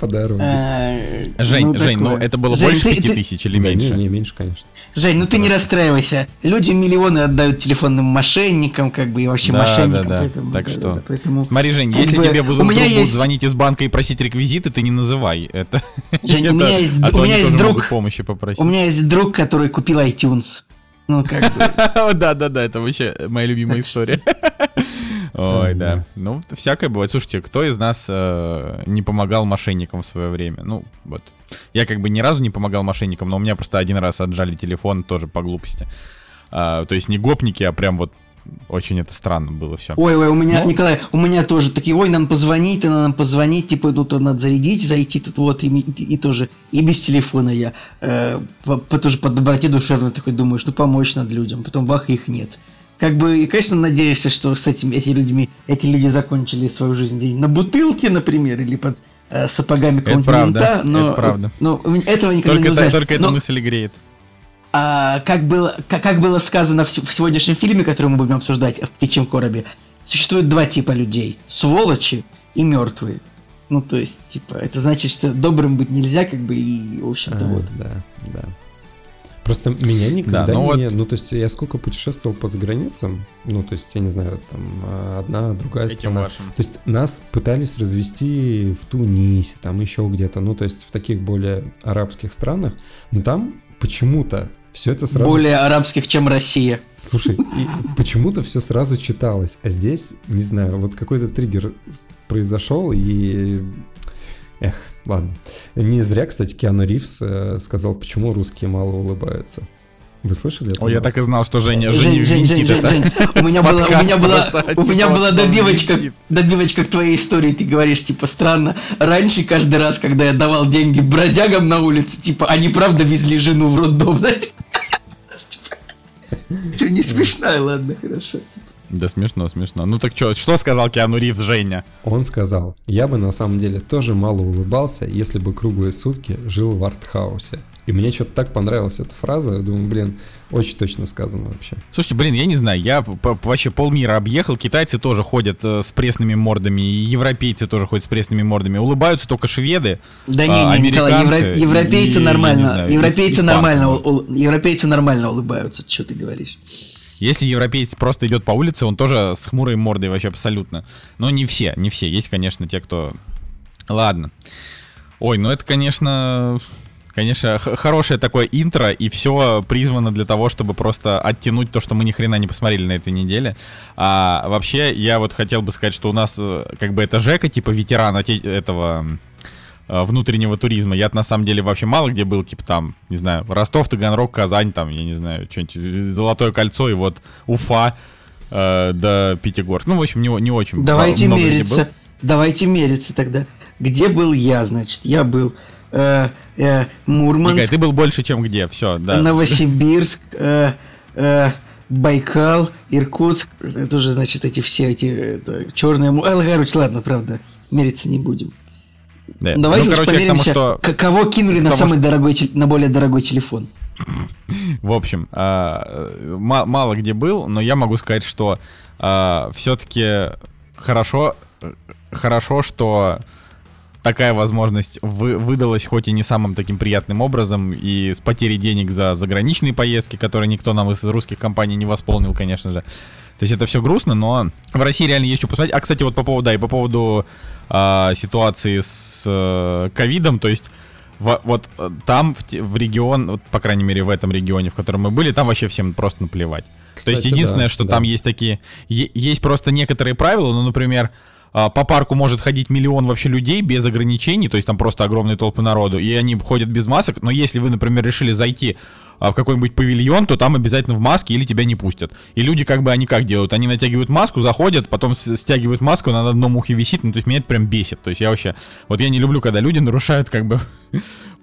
по дороге. Жень, ну это было больше 5000 или меньше? Не, меньше, конечно. Жень, ну ты не расстраивайся. Люди миллионы отдают телефонным мошенникам, как бы, и вообще мошенникам. Так что, смотри, Жень, если тебе будут звонить из банка и просить реквизиты, ты не называй это. Жень, у меня есть друг, который купил iTunes. Ну, как бы. Да, это вообще моя любимая история. Ой, да. Ну, всякое бывает. Слушайте, кто из нас не помогал мошенникам в свое время? Ну, вот. Я как бы ни разу не помогал мошенникам, но у меня просто 1 раз отжали телефон, тоже по глупости. То есть не гопники, а прям вот очень это странно было все. Ой, у меня, Николай, у меня тоже такие, надо нам позвонить, типа, тут надо зарядить, зайти тут вот, и тоже, и без телефона я тоже по доброте душевной такой думаю, что помочь надо людям, потом бах, их нет. Как бы, и, конечно, надеешься, что с эти люди закончили свою жизнь на бутылке, например, или под сапогами какого-нибудь мента, но... Это правда, но этого никогда не узнаешь. Только эта мысль греет. А как было сказано в сегодняшнем фильме, который мы будем обсуждать, в «Птичьем коробе», существует 2 типа людей – сволочи и мертвые. Ну, то есть, типа, это значит, что добрым быть нельзя, как бы, и, в общем-то, вот. Да. Просто меня никогда не... Ну, то есть, я сколько путешествовал по заграницам, ну, то есть, я не знаю, там, одна, другая страна. Вашим. То есть, нас пытались развести в Тунисе, там, еще где-то, ну, то есть, в таких более арабских странах, но там почему-то все это сразу... Более арабских, чем Россия. Слушай, почему-то все сразу читалось. А здесь, не знаю, вот какой-то триггер произошел, и Эх, ладно. Не зря, кстати, Киану Ривз сказал, почему русские мало улыбаются. Вы слышали это? О, я так и знал, что Жень, у меня была добивочка к твоей истории, ты говоришь, типа, странно. Раньше каждый раз, когда я давал деньги бродягам на улице, типа, они правда везли жену в роддом, знаешь? Что, не смешная, ладно, хорошо. Да смешно, смешно. Ну так что сказал Киану Ривз, Женя? Он сказал, я бы на самом деле тоже мало улыбался, если бы круглые сутки жил в артхаусе. И мне что-то так понравилась эта фраза, я думаю, блин, очень точно сказано вообще. Слушайте, блин, я не знаю, я вообще полмира объехал, китайцы тоже ходят с пресными мордами, и европейцы тоже ходят с пресными мордами, улыбаются только шведы, да не, Николай, европейцы нормально, европейцы нормально улыбаются, что ты говоришь. Если европеец просто идет по улице, он тоже с хмурой мордой вообще абсолютно. Но не все, есть, конечно, те, кто... Ладно. Ой, ну это, конечно, хорошее такое интро, и все призвано для того, чтобы просто оттянуть то, что мы ни хрена не посмотрели на этой неделе. А вообще, я вот хотел бы сказать, что у нас как бы это Жека, типа ветеран этого... внутреннего туризма. Я на самом деле вообще мало где был, типа там, не знаю, Ростов, Таганрог, Казань, там, я не знаю, что-нибудь Золотое кольцо и вот Уфа до Пятигорск. Ну, в общем, не очень много. Давайте мериться тогда. Где был я, значит? Я был Мурманск. Николай, ты был больше, чем где, все, да. Новосибирск, Байкал, Иркутск. Это уже, значит, эти Черное море. Короче, ладно, правда, мериться не будем. Да. Давайте померимся, что... кого кинули на самый дорогой, на более дорогой телефон. В общем, мало где был, но я могу сказать, что все-таки хорошо, что такая возможность выдалась, хоть и не самым таким приятным образом, и с потерей денег за заграничные поездки, которые никто нам из русских компаний не восполнил, конечно же. То есть это все грустно, но в России реально есть что посмотреть. А, кстати, вот по поводу ситуации с ковидом, то есть вот там в регион, вот, по крайней мере в этом регионе, в котором мы были, там вообще всем просто наплевать. Кстати, то есть единственное, да, что да. Там есть такие, есть просто некоторые правила, ну, например, по парку может ходить миллион вообще людей без ограничений, то есть там просто огромные толпы народу, и они ходят без масок, но если вы, например, решили зайти в какой-нибудь павильон, то там обязательно в маске или тебя не пустят. И люди они делают? Они натягивают маску, заходят, потом стягивают маску, она на одном ухе висит, ну то есть меня это прям бесит, то есть я вообще, вот я не люблю, когда люди нарушают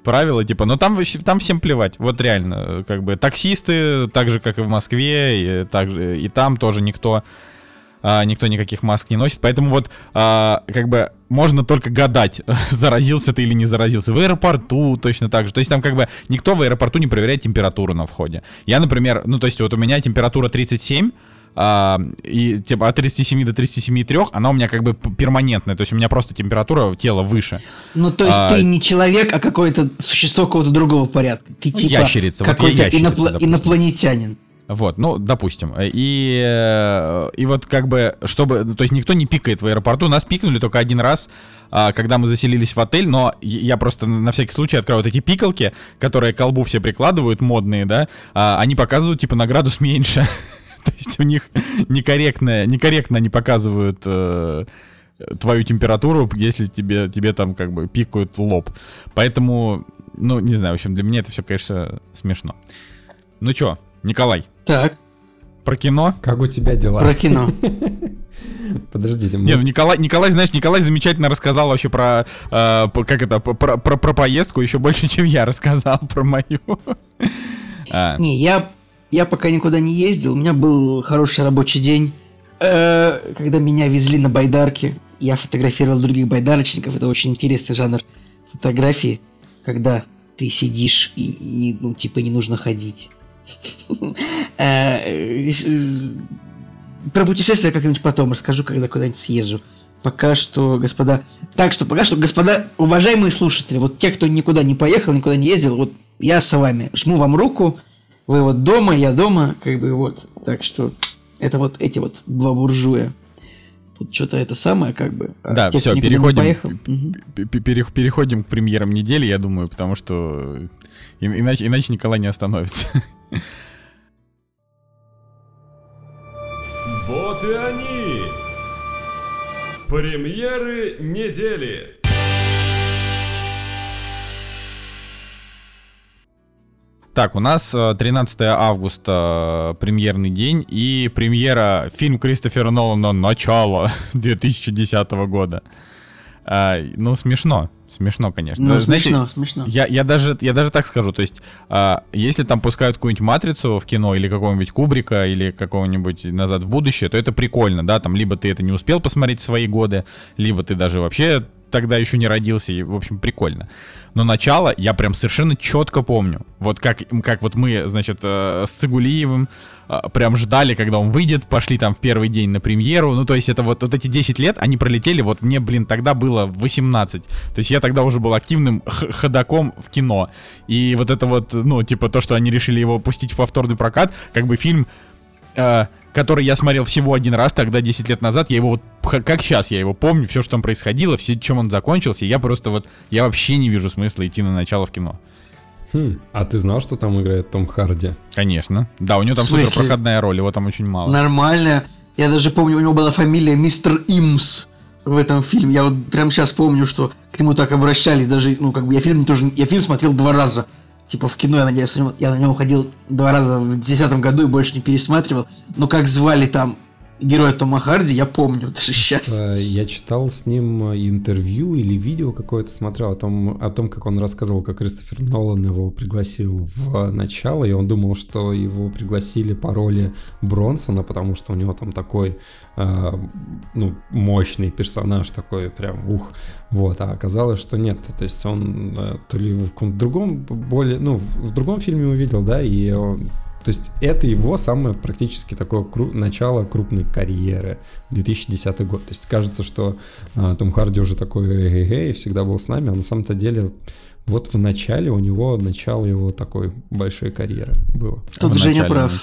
правила, типа, но там всем плевать, вот реально, таксисты, так же как и в Москве, и там тоже никто никаких масок не носит, поэтому можно только гадать, заразился ты или не заразился. В аэропорту точно так же. То есть там никто в аэропорту не проверяет температуру на входе. Я, например, ну то есть вот у меня температура 37, и типа от 37 до 37,3 она у меня перманентная. То есть у меня просто температура тела выше. Ну то есть ты не человек, а какое-то существо какого-то другого порядка. Ты типа ящерица, какой-то инопланетянин. Вот, ну, допустим, и вот чтобы, то есть никто не пикает в аэропорту, нас пикнули только один раз, когда мы заселились в отель, но я просто на всякий случай открываю вот эти пикалки, которые к колбу все прикладывают, модные, да, они показывают, типа, на градус меньше, то есть у них некорректно они показывают... твою температуру, если тебе там пикают лоб, поэтому, ну, не знаю, в общем, для меня это все, конечно, смешно. Ну чё, Николай. Так. Про кино? Как у тебя дела? Про кино. Подождите. Не, ну Николай замечательно рассказал вообще про поездку еще больше, чем я рассказал про мою. Не, я пока никуда не ездил, у меня был хороший рабочий день, когда меня везли на байдарке, я фотографировал других байдарочников, это очень интересный жанр фотографии, когда ты сидишь и не нужно ходить. Про путешествия как-нибудь потом расскажу, когда куда-нибудь съезжу. Пока что, господа... Так что, уважаемые слушатели, вот те, кто никуда не поехал, никуда не ездил, вот я с вами. Жму вам руку, вы вот дома, я дома, вот. Так что это вот эти вот два буржуя. Тут что-то это самое, А да, все, переходим к премьерам недели, я думаю, потому что... Иначе Николай не остановится. Вот и они! Премьеры недели! Так, у нас 13 августа премьерный день и премьера фильм Кристофера Нолана «Начало» 2010 года. Ну, смешно, конечно. Ну, смешно. Я даже так скажу, то есть, если там пускают какую-нибудь «Матрицу» в кино, или какого-нибудь Кубрика, или какого-нибудь «Назад в будущее», то это прикольно, да, там либо ты это не успел посмотреть в свои годы, либо ты даже вообще тогда еще не родился, и, в общем, прикольно. Но «Начало» я прям совершенно четко помню. Вот как вот мы, значит, с Цигулиевым прям ждали, когда он выйдет, пошли там в первый день на премьеру. Ну, то есть это вот эти 10 лет, они пролетели, вот мне, блин, тогда было 18. То есть я тогда уже был активным ходаком в кино. И вот это вот, ну, типа то, что они решили его пустить в повторный прокат, как бы фильм... который я смотрел всего один раз, тогда 10 лет назад, я его вот, как сейчас, я его помню, все, что там происходило, все, чем он закончился, я просто вот, я вообще не вижу смысла идти на «Начало» в кино. А ты знал, что там играет Том Харди? Конечно, да, у него там суперпроходная роль, его там очень мало. Нормально, я даже помню, у него была фамилия Мистер Имс в этом фильме, я вот прям сейчас помню, что к нему так обращались, даже, ну, как бы, я фильм смотрел 2 раза. Типа в кино, я надеюсь, я на него ходил 2 раза в 2010 году и больше не пересматривал. Но как звали там героя Тома Харди, я помню даже сейчас. Я читал с ним интервью или видео какое-то, смотрел о том, как он рассказывал, как Кристофер Нолан его пригласил в «Начало», и он думал, что его пригласили по роли Бронсона, потому что у него там такой мощный персонаж, такой прям ух. Вот, а оказалось, что нет. То есть он то ли в каком-то другом, более, в другом фильме увидел, да, и он... То есть это его самое практически такое начало крупной карьеры, 2010 год. То есть кажется, что Том Харди уже такой всегда был с нами, а на самом-то деле вот в начале у него начало его такой большой карьеры было. Тут Женя прав.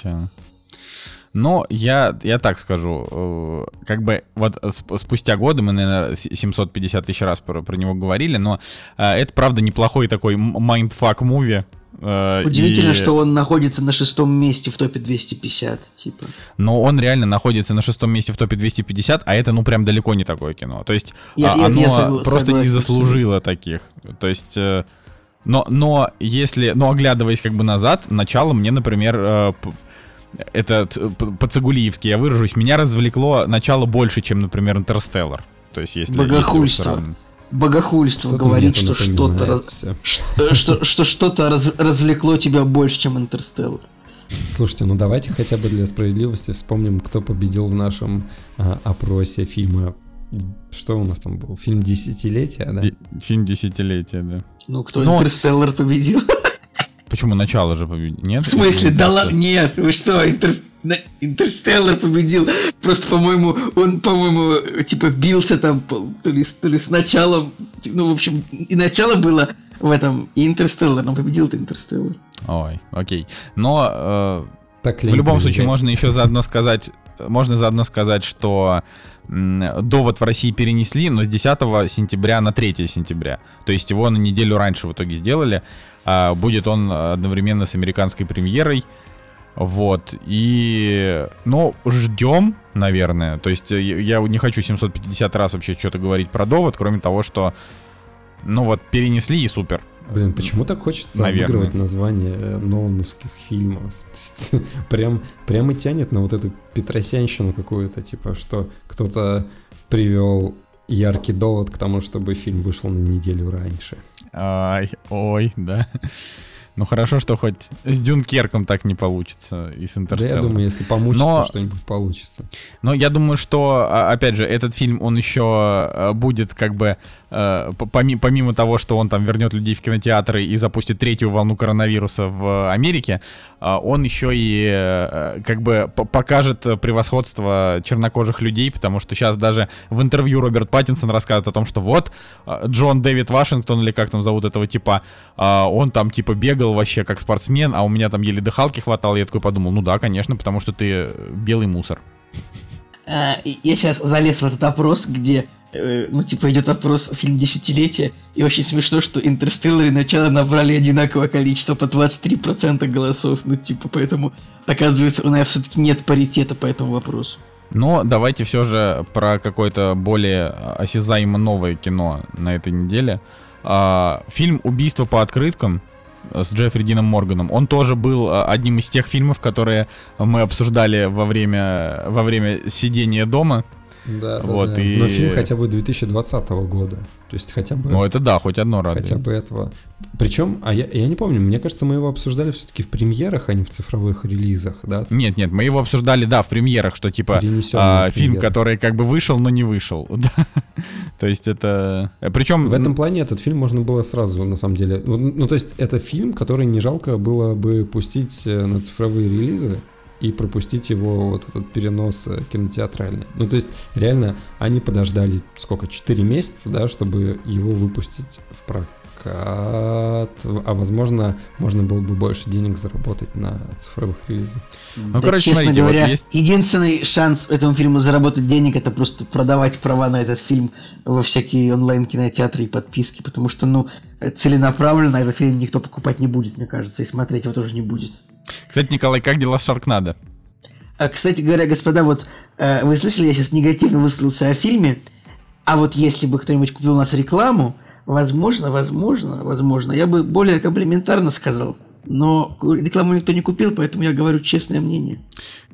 Но я так скажу, как бы вот спустя годы, мы, наверное, 750 тысяч раз про него говорили, но это, правда, неплохой такой майндфак-муви. Удивительно, что он находится на 6-м месте в топе 250, типа. Но он реально находится на 6-м месте в топе 250, а это, ну, прям далеко не такое кино. То есть оно просто не заслужило таких. То есть... Но если... Но оглядываясь как бы назад, «Начало» мне, например... Это по-цигулиевски я выражусь. Меня развлекло «Начало» больше, чем, например, «Интерстеллар». То есть, если... Богохульство говорит, что что-то развлекло тебя больше, чем «Интерстеллар». Слушайте, ну давайте хотя бы для справедливости вспомним, кто победил в нашем опросе фильма. Что у нас там был? Фильм десятилетия, да? Фильм десятилетия, да. Ну, кто «Интерстеллар» победил? Почему «Начало» же победил? Нет? В смысле? Да ладно? Нет, вы что, «Интерстеллар» победил. Просто, по-моему, он, типа, бился там то ли с «Началом». Ну, в общем, и «Начало» было в этом, и «Интерстеллар». Но победил-то «Интерстеллар». Ой, окей. Но в любом случае можно еще заодно сказать... Можно заодно сказать, что «Довод» в России перенесли, но с 10 сентября на 3 сентября. То есть его на неделю раньше в итоге сделали. Будет он одновременно с американской премьерой. Вот. И... Ну, ждем, наверное. То есть я не хочу 750 раз вообще что-то говорить про «Довод», кроме того, что... Ну вот, перенесли и супер. Блин, почему так хочется обыгрывать название нолановских фильмов? Прямо тянет на вот эту петросянщину какую-то, типа, что кто-то привел яркий довод к тому, чтобы фильм вышел на неделю раньше. Ой, да. Ну хорошо, что хоть с «Дюнкерком» так не получится, и с «Интерстелларом». Да, я думаю, если помучиться, что-нибудь получится. Но я думаю, что, опять же, этот фильм, он еще будет как бы, помимо того, что он там вернет людей в кинотеатры и запустит 3-ю волну коронавируса в Америке, он еще и как бы покажет превосходство чернокожих людей, потому что сейчас даже в интервью Роберт Паттинсон рассказывает о том, что вот Джон Дэвид Вашингтон, или как там зовут этого типа, он там типа бегал вообще как спортсмен, а у меня там еле дыхалки хватало. Я такой подумал, ну да, конечно, потому что ты белый мусор. Я сейчас залез в этот опрос, где, идет опрос «Фильм десятилетия», и очень смешно, что «Интерстеллар» и «Начало» набрали одинаковое количество, по 23% голосов, поэтому, оказывается, у нас все-таки нет паритета по этому вопросу. Но давайте все же про какое-то более осязаемо новое кино на этой неделе. Фильм «Убийство по открыткам», с Джеффри Дином Морганом. Он тоже был одним из тех фильмов, которые мы обсуждали во время сидения дома. Да, вот, да. И... Но фильм хотя бы 2020 года. То есть хотя бы... Ну это да, хоть одно радует. Хотя бы этого. Причем, я не помню, мне кажется, мы его обсуждали все-таки в премьерах, а не в цифровых релизах, да? Нет, мы его обсуждали, да, в премьерах, что типа фильм, который как бы вышел, но не вышел. То есть это... Причем... В этом плане этот фильм можно было сразу, на самом деле... Ну то есть это фильм, который не жалко было бы пустить на цифровые релизы. И пропустить его, вот этот перенос кинотеатральный. Ну, то есть, реально, они подождали, 4 месяца, да, чтобы его выпустить в прокат. А, возможно, можно было бы больше денег заработать на цифровых релизах. Ну, да, короче, честно говоря, вот есть... единственный шанс этому фильму заработать денег — это просто продавать права на этот фильм во всякие онлайн-кинотеатры и подписки, потому что, целенаправленно этот фильм никто покупать не будет, мне кажется, и смотреть его тоже не будет. Кстати, Николай, как дела с Шаркнадо? Кстати говоря, господа, вот вы слышали, я сейчас негативно высказался о фильме, а вот если бы кто-нибудь купил у нас рекламу, возможно, я бы более комплиментарно сказал. Но рекламу никто не купил, поэтому я говорю честное мнение.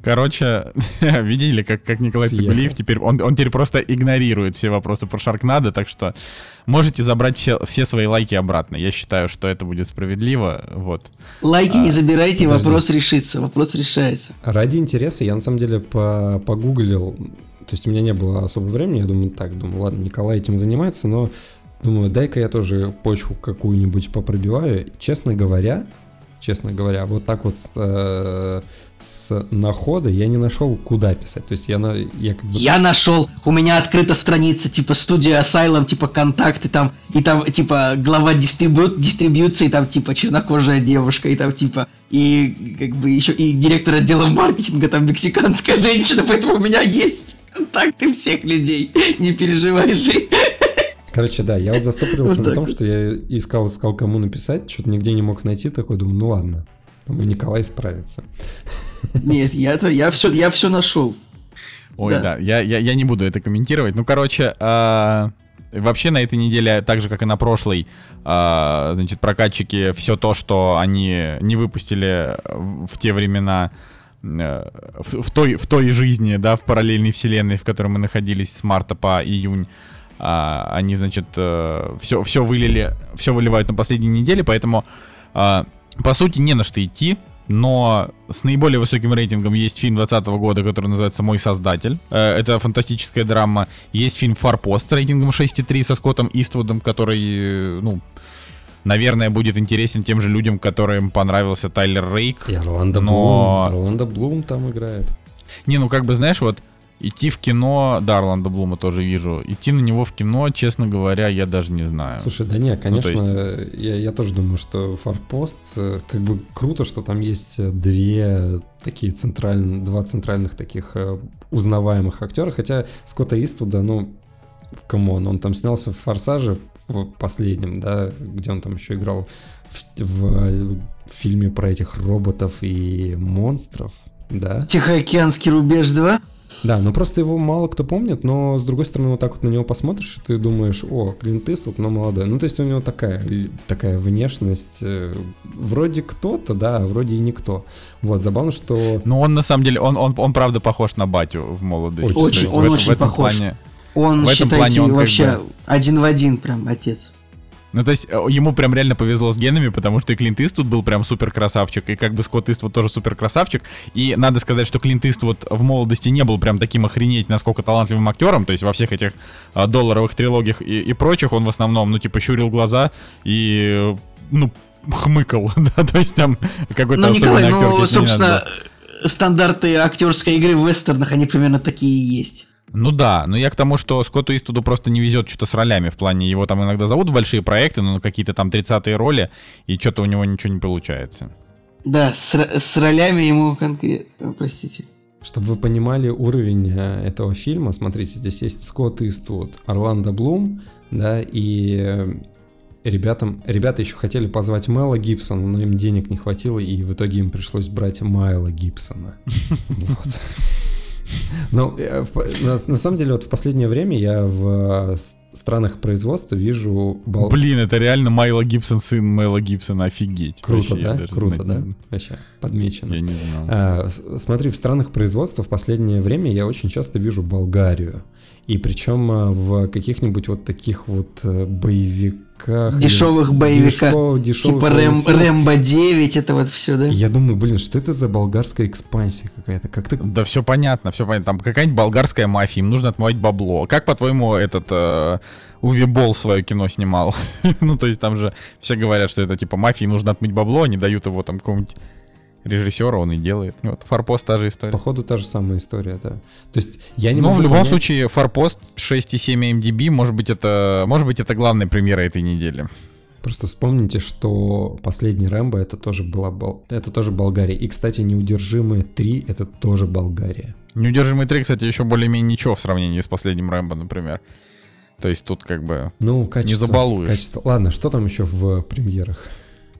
Короче, видели, как Николай Цыбульников теперь... Он теперь просто игнорирует все вопросы про Шаркнадо, так что можете забрать все свои лайки обратно. Я считаю, что это будет справедливо. Вот. Лайки не забирайте, подожди. Вопрос решится. Вопрос решается. Ради интереса я на самом деле погуглил. То есть у меня не было особо времени. Я думаю, ладно, Николай этим занимается, но думаю, дай-ка я тоже почву какую-нибудь попробиваю. Честно говоря, вот так вот с находа я не нашел, куда писать. То есть я нашел, у меня открыта страница, типа студия Asylum, типа контакты там, и там типа глава дистрибьюции, там типа чернокожая девушка, и там типа, и как бы еще и директор отдела маркетинга, там мексиканская женщина, поэтому у меня есть контакты всех людей, не переживай, Жень. Короче, да, я вот застопорился на том, что я искал, кому написать, что-то нигде не мог найти, такой, думаю, ну ладно, думаю, Николай справится. Нет, я все нашел. Ой, да, я не буду это комментировать. Ну, короче, вообще на этой неделе, так же, как и на прошлой, значит, прокатчики все то, что они не выпустили в те времена, в той жизни, да, в параллельной вселенной, в которой мы находились с марта по июнь, они, значит, все выливают на последней неделе, поэтому, по сути, не на что идти. Но с наиболее высоким рейтингом есть фильм 2020 года, который называется «Мой создатель». Это фантастическая драма. Есть фильм «Фарпост» с рейтингом 6,3 со Скоттом Иствудом, который, наверное, будет интересен тем же людям, которым понравился Тайлер Рейк. И Орландо Блум там играет. Не, знаешь, вот идти в кино, да, Орландо Блума тоже вижу. Идти на него в кино, честно говоря, я даже не знаю. Слушай, да не, конечно, я тоже думаю, что «Форпост», как бы круто, что там есть два центральных таких узнаваемых актера, хотя Скотта Иствуда, камон, он там снялся в «Форсаже» в последнем, да, где он там еще играл в фильме про этих роботов и монстров, да. «Тихоокеанский рубеж 2». Да, просто его мало кто помнит, но, с другой стороны, вот так вот на него посмотришь, и ты думаешь, о, Клинт Иствуд, но молодой. Ну, то есть у него такая внешность, вроде кто-то, да, вроде и никто. Вот, забавно, что... Ну, он, на самом деле, он правда похож на батю в молодости. Очень, он очень похож. Он, считайте, вообще один в один прям отец. Ну, то есть, ему прям реально повезло с генами, потому что и Клинт Иствуд был прям супер красавчик, и как бы Скотт Иствуд тоже супер красавчик. И надо сказать, что Клинт Иствуд в молодости не был прям таким охренеть, насколько талантливым актером. То есть, во всех этих долларовых трилогиях и прочих он в основном, щурил глаза и, хмыкал. Да, то есть, там какой-то особенный актер. Собственно, стандарты актерской игры в вестернах, они примерно такие и есть. Ну да, но я к тому, что Скотту Иствуду просто не везет что-то с ролями, в плане его там иногда зовут в большие проекты, но какие-то там 30-е роли, и что-то у него ничего не получается. Да, с ролями ему конкретно, простите. Чтобы вы понимали уровень этого фильма, смотрите, здесь есть Скотт Иствуд, Орландо Блум, да, и... Ребята еще хотели позвать Мэла Гибсона, но им денег не хватило, и в итоге им пришлось брать Майла Гибсона. Вот. Ну, на самом деле, вот в последнее время я в странах производства вижу... Блин, это реально Майло Гибсон, сын Майло Гибсона, офигеть. Круто, вообще, да? Круто, да? Вообще, подмечено. Я не знал. Смотри, в странах производства в последнее время я очень часто вижу Болгарию. И причем в каких-нибудь вот таких вот боевиках... Дешевых боевиках. Типа Рэмбо 9, это вот все, да? Я думаю, блин, что это за болгарская экспансия какая-то? Как-то... Да все понятно, все понятно. Там какая-нибудь болгарская мафия, им нужно отмывать бабло. Как, по-твоему, этот Уви Болл свое кино снимал? Ну, то есть там же все говорят, что это типа мафии, нужно отмыть бабло, они дают его там какому-нибудь... режиссера, он и делает. Вот, Фарпост та же история. Походу, та же самая история, да. То есть я не могу. Ну, в любом случае, Фарпост 6,7 IMDb, может быть, это главная премьера этой недели. Просто вспомните, что последний Рэмбо это тоже Болгария. И, кстати, Неудержимые 3 это тоже Болгария. Неудержимые 3, кстати, еще более-менее ничего в сравнении с последним Рэмбо, например. То есть тут как бы ну, качество, не забалуешь. Качество. Ладно, что там еще в премьерах?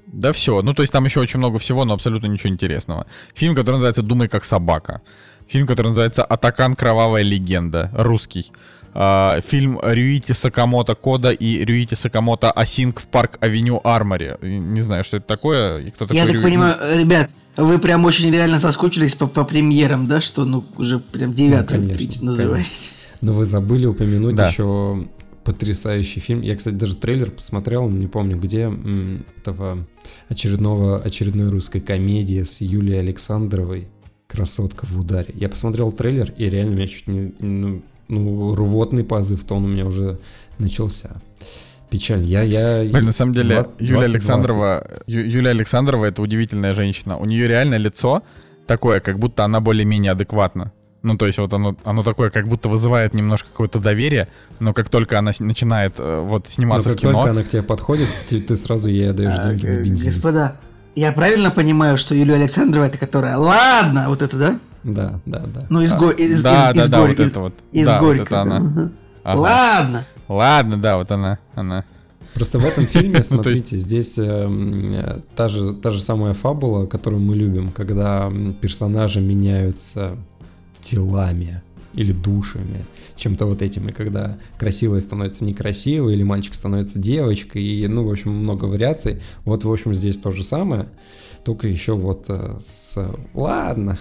Да все, ну то есть там еще очень много всего, но абсолютно ничего интересного. Фильм, который называется «Думай как собака». Фильм, который называется «Атакан. Кровавая легенда». Русский. Фильм Рюити Сакамото Кода и Рюити Сакамото Асинг в Парк-авеню Армори. Не знаю, что это такое. И кто такой Я так Рюити... понимаю, ребят, вы прям очень реально соскучились по премьерам, да? Что, ну, уже прям 9-ю называете. Но вы забыли упомянуть еще... Потрясающий фильм. Я, кстати, даже трейлер посмотрел, не помню где, этого очередной русской комедии с Юлией Александровой «Красотка в ударе». Я посмотрел трейлер, и реально у меня чуть не... Ну, рвотный позыв-то он у меня уже начался. Печаль. Блин, на самом деле, Юлия Александрова — это удивительная женщина. У нее реально лицо такое, как будто она более-менее адекватна. Ну, то есть вот оно такое, как будто вызывает немножко какое-то доверие, но как только она начинает вот сниматься в кино... Но как только она к тебе подходит, ты сразу ей отдаешь деньги на бензин. Господа, я правильно понимаю, что Юлия Александрова — это которая... Ладно, вот это, да? Да. Ну, из Горького. Да, вот это вот. Из Горького. Ладно, да, вот она. Просто в этом фильме, смотрите, здесь та же самая фабула, которую мы любим, когда персонажи меняются... телами или душами, чем-то вот этим, и когда красивая становится некрасивой, или мальчик становится девочкой, и, ну, в общем, много вариаций. Вот, в общем, здесь то же самое, только еще вот с... Ладно.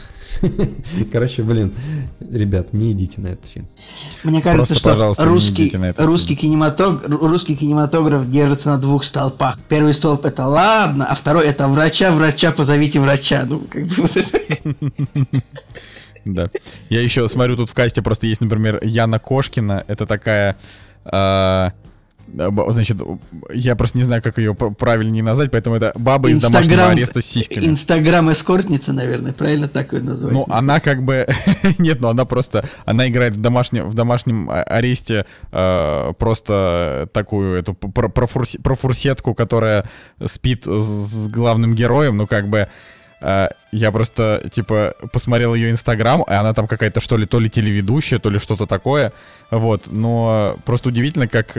Короче, блин, ребят, не идите на этот фильм. Мне кажется, просто, что русский кинематограф держится на двух столпах. Первый столб — это «Ладно», а второй — это «Врача, позовите врача». Ну, как бы вот это... Да. Я еще смотрю, тут в касте просто есть, например, Яна Кошкина. Это такая... Значит, я просто не знаю, как ее правильнее назвать, поэтому это баба из домашнего ареста с сиськами. Инстаграм-эскортница, наверное, правильно так ее назвать? Ну, она как бы... Нет, ну она просто... Она играет в домашнем аресте просто такую эту профурсетку, которая спит с главным героем, ну как бы... Я просто, типа, посмотрел ее Инстаграм, и она там какая-то, что ли, то ли телеведущая, то ли что-то такое. Вот, но просто удивительно, как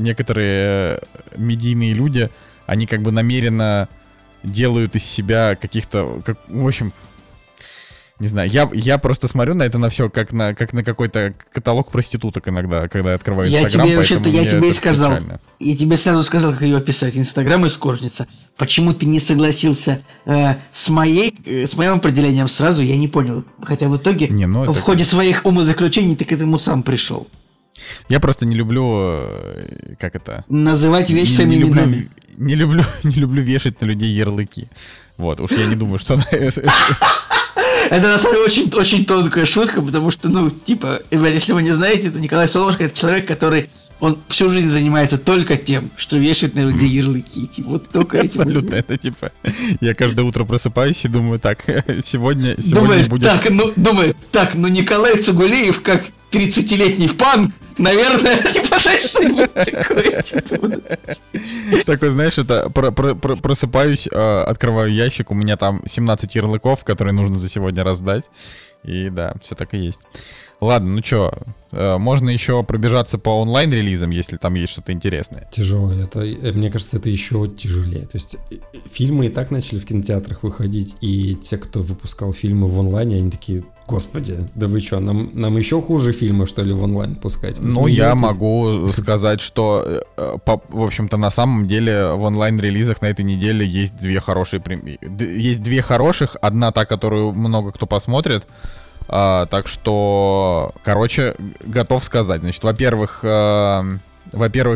некоторые медийные люди, они как бы намеренно делают из себя каких-то... Как, в общем, не знаю, я просто смотрю на это на все, как на какой-то каталог проституток иногда, когда я открываю Инстаграм. Я тебе сразу сказал, как ее описать. Инстаграм и скоржница. Почему ты не согласился с моим определением сразу, я не понял. Хотя в итоге в ходе своих умозаключений ты к этому сам пришел. Я просто не люблю, как это... Называть вещи своими именами. Не люблю вешать на людей ярлыки. Вот, уж я не думаю, что... Это, на самом деле, очень-очень тонкая шутка, потому что, ну, типа, если вы не знаете, то Николай Солнышко — это человек, который... Он всю жизнь занимается только тем, что вешает на людей ярлыки. Типа, вот только этим. Абсолютно, это типа... Я каждое утро просыпаюсь и думаю, так, сегодня будет... Думаю, Николай Цыбульников, как 30-летний панк, наверное, типа, знаешь, что-нибудь такое, типа... Такой, знаешь, это... Просыпаюсь, открываю ящик, у меня там 17 ярлыков, которые нужно за сегодня раздать. И да, все так и есть. Ладно, ну чё, можно еще пробежаться по онлайн-релизам, если там есть что-то интересное. Тяжело, это, мне кажется, это еще тяжелее. То есть фильмы и так начали в кинотеатрах выходить, и те, кто выпускал фильмы в онлайне, они такие, Господи, да вы что, нам еще хуже фильмы, что ли, в онлайн пускать? Вы ну, я могу сказать, что, в общем-то, на самом деле в онлайн-релизах на этой неделе есть две хорошие есть две хороших, одна та, которую много кто посмотрит. Так что, короче, готов сказать. Значит, во-первых,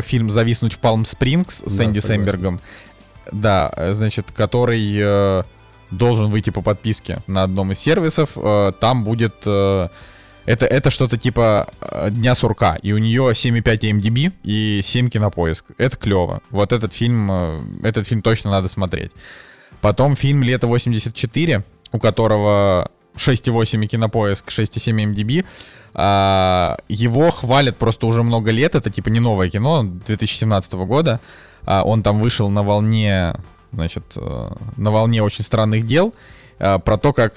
фильм «Зависнуть в Палм-Спрингс» с Энди Сэмбергом. Да, значит, который... должен выйти по подписке на одном из сервисов. Там будет... Это что-то типа «Дня сурка». И у нее 7,5 IMDb и 7 Кинопоиск. Это клево. Вот этот фильм точно надо смотреть. Потом фильм «Лето 84», у которого 6,8 Кинопоиск, 6,7 IMDb. Его хвалят просто уже много лет. Это типа не новое кино, 2017 года. Он там вышел на волне... Значит, на волне очень странных дел про то, как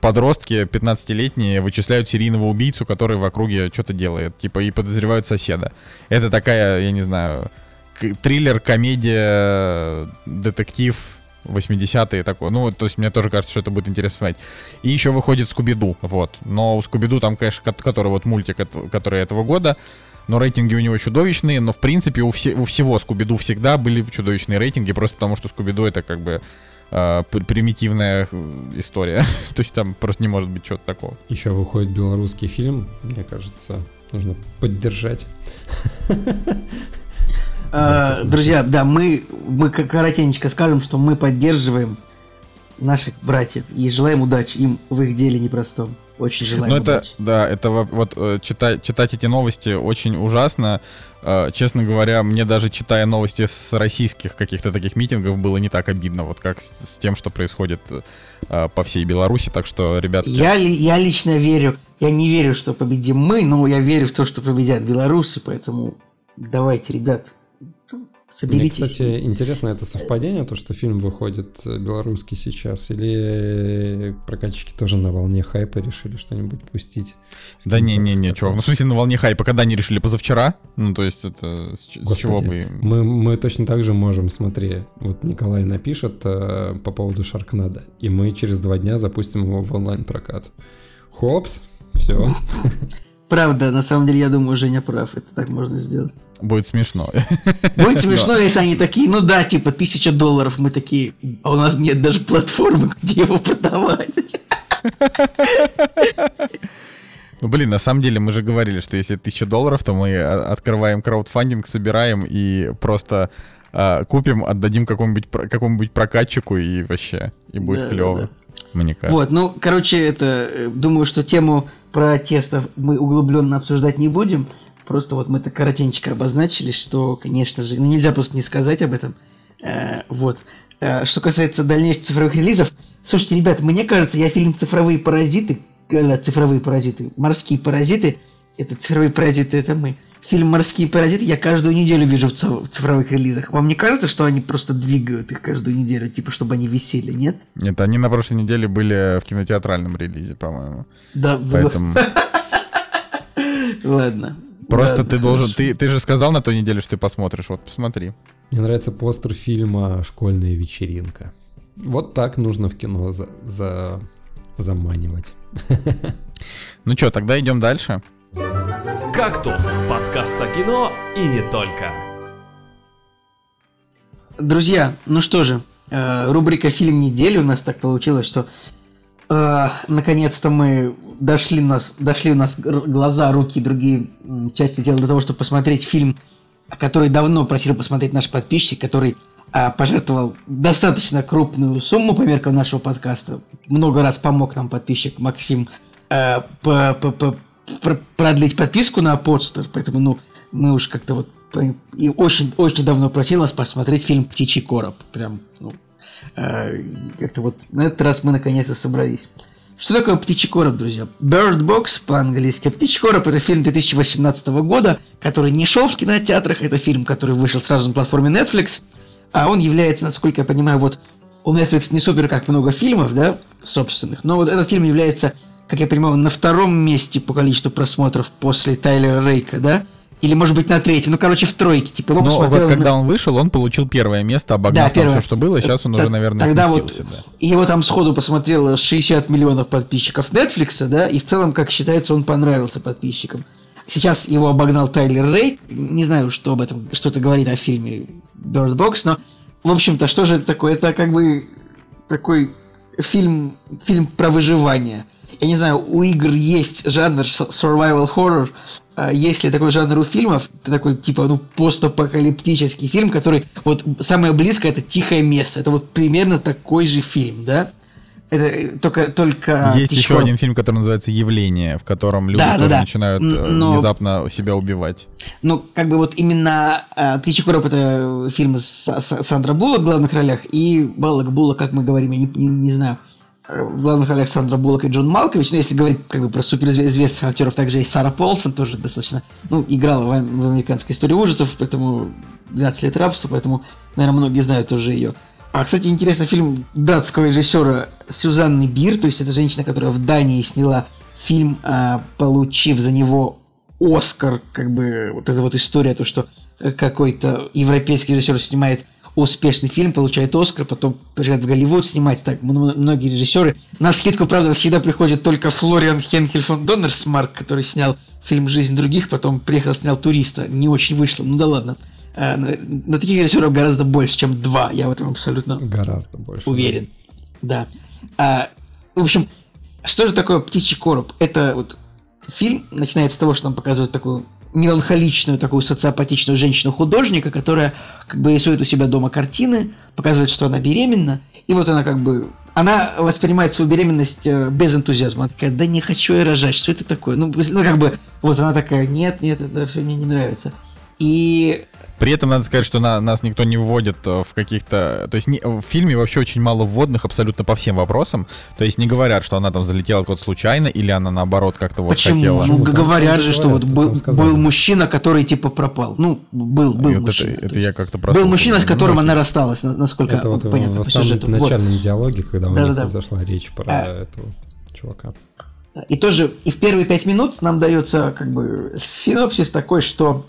подростки 15-летние вычисляют серийного убийцу, который в округе что-то делает, типа, и подозревают соседа. Это такая, я не знаю, триллер, комедия, детектив, 80-е такое. Ну, то есть мне тоже кажется, что это будет интересно смотреть. И еще выходит «Скуби-Ду», вот. Но у «Скуби-Ду» там, конечно, который вот мультик, который этого года. Но рейтинги у него чудовищные, но в принципе у всего Скуби-Ду всегда были чудовищные рейтинги, просто потому что Скуби-Ду это как бы примитивная история. То есть там просто не может быть чего-то такого. Еще выходит белорусский фильм, мне кажется, нужно поддержать. Друзья, да, мы коротенько скажем, что мы поддерживаем наших братьев и желаем удачи им в их деле непростом. Очень желаем удачи. Да, это вот читать эти новости очень ужасно. Честно говоря, мне даже читая новости с российских каких-то таких митингов было не так обидно, вот как с тем, что происходит по всей Беларуси. Так что, ребята... Я лично верю. Я не верю, что победим мы, но я верю в то, что победят белорусы, поэтому давайте, ребят... Соберитесь. Мне, кстати, интересно, это совпадение, то, что фильм выходит белорусский сейчас, или прокатчики тоже на волне хайпа решили что-нибудь пустить? Да не, чувак, ну в смысле на волне хайпа, когда они решили, позавчера? Ну то есть это с чего бы... Мы точно так же можем, смотри, вот Николай напишет по поводу Шаркнада, и мы через 2 дня запустим его в онлайн-прокат. Хопс, все. Правда, на самом деле, я думаю, Женя прав. Это так можно сделать. Будет смешно. Будет смешно, если они такие, ну да, типа $1000. Мы такие, а у нас нет даже платформы, где его продавать. Ну, блин, на самом деле, мы же говорили, что если $1000, то мы открываем краудфандинг, собираем и просто купим, отдадим какому-нибудь прокатчику и вообще, и будет клево. Да. Мне кажется. Вот, ну, короче, это, думаю, что тему протестов мы углубленно обсуждать не будем. Просто вот мы так коротенько обозначили, что, конечно же, ну, нельзя просто не сказать об этом. Вот. Что касается дальнейших цифровых релизов. Слушайте, ребят, мне кажется, я фильм «Морские паразиты», это «Цифровые паразиты», это мы. Фильм «Морские паразиты» я каждую неделю вижу в цифровых релизах. Вам не кажется, что они просто двигают их каждую неделю, типа, чтобы они висели, нет? Нет, они на прошлой неделе были в кинотеатральном релизе, по-моему. Да, поэтому... Ладно. Просто ты должен... Ты же сказал на той неделе, что ты посмотришь. Вот, посмотри. Мне нравится постер фильма «Школьная вечеринка». Вот так нужно в кино заманивать. Ну что, тогда идем дальше. «Кактус» — подкаст о кино и не только. Друзья, ну что же, рубрика «Фильм недели» у нас так получилось, что наконец-то мы дошли у нас глаза, руки и другие части тела для того, чтобы посмотреть фильм, который давно просил посмотреть наш подписчик, который пожертвовал достаточно крупную сумму по меркам нашего подкаста. Много раз помог нам подписчик Максим продлить подписку на подстер, поэтому, ну, мы уж как-то вот и очень давно просил нас посмотреть фильм «Птичий короб». Прям, ну, как-то вот на этот раз мы наконец-то собрались. Что такое «Птичий короб», друзья? Bird Box по-английски. «Птичий короб» — это фильм 2018 года, который не шел в кинотеатрах, это фильм, который вышел сразу на платформе Netflix, а он является, насколько я понимаю, вот у Netflix не супер как много фильмов, да, собственных, но вот этот фильм является, как я понимаю, на 2-м месте по количеству просмотров после Тайлера Рейка, да? Или, может быть, на третьем. Ну, короче, в тройке. Типа, его посмотрел... вот когда он вышел, он получил первое место, обогнав там все, что было. Сейчас он уже, наверное, сместился. Вот, да. Его там сходу посмотрело 60 миллионов подписчиков Netflix, да, и в целом, как считается, он понравился подписчикам. Сейчас его обогнал Тайлер Рейк. Не знаю, что об этом, что-то говорит о фильме Bird Box, но, в общем-то, что же это такое? Это как бы такой фильм про выживание. Я не знаю, у игр есть жанр survival horror. Есть ли такой жанр у фильмов? Это такой, типа, ну, постапокалиптический фильм, который, вот, самое близкое — это «Тихое место». Это вот примерно такой же фильм, да? Это только... Есть еще один фильм, который называется «Явление», в котором люди тоже начинают внезапно себя убивать. Ну, как бы вот именно «Птичий короб» — это фильм с Сандра Буллок в главных ролях, и Буллок, как мы говорим, я не знаю, в главных ролях Сандра Буллок и Джон Малкович. Ну, если говорить как бы про суперизвестных актеров, также и Сара Полсон тоже достаточно, ну, играла в «Американской истории ужасов», поэтому 12 лет рабства, поэтому, наверное, многие знают уже ее. А, кстати, интересно, фильм датского режиссера Сюзанны Бир, то есть это женщина, которая в Дании сняла фильм, получив за него Оскар, как бы вот эта вот история, то, что какой-то европейский режиссер снимает успешный фильм, получает Оскар, потом приезжает в Голливуд снимать. Так, многие режиссеры. На вскидку, правда, всегда приходит только Флориан Хенкель фон Доннерсмарк, который снял фильм «Жизнь других», потом приехал, снял «Туриста». Не очень вышло, ну да ладно. На таких режиссеров гораздо больше, чем два. Я в этом абсолютно уверен. Да. В общем, что же такое «Птичий короб»? Это вот фильм начинается с того, что нам показывают такую меланхоличную, такую социопатичную женщину-художника, которая как бы рисует у себя дома картины, показывает, что она беременна, и вот она как бы... Она воспринимает свою беременность без энтузиазма. Она такая: да не хочу я рожать, что это такое? Ну как бы... Вот она такая: нет, это все мне не нравится. И... При этом надо сказать, что нас никто не вводит в каких-то... То есть в фильме вообще очень мало вводных абсолютно по всем вопросам. То есть не говорят, что она там залетела куда-то случайно, или она наоборот как-то вот хотела... Почему? Ну, говорят же, что вот был мужчина, который типа пропал. Ну, был мужчина. Это я как-то прослушал. Был мужчина, с которым она рассталась, насколько это вот понятно по сюжету. Это в начальном диалоге, когда у них зашла речь про этого чувака. И тоже, и в первые 5 минут нам дается как бы синопсис такой, что...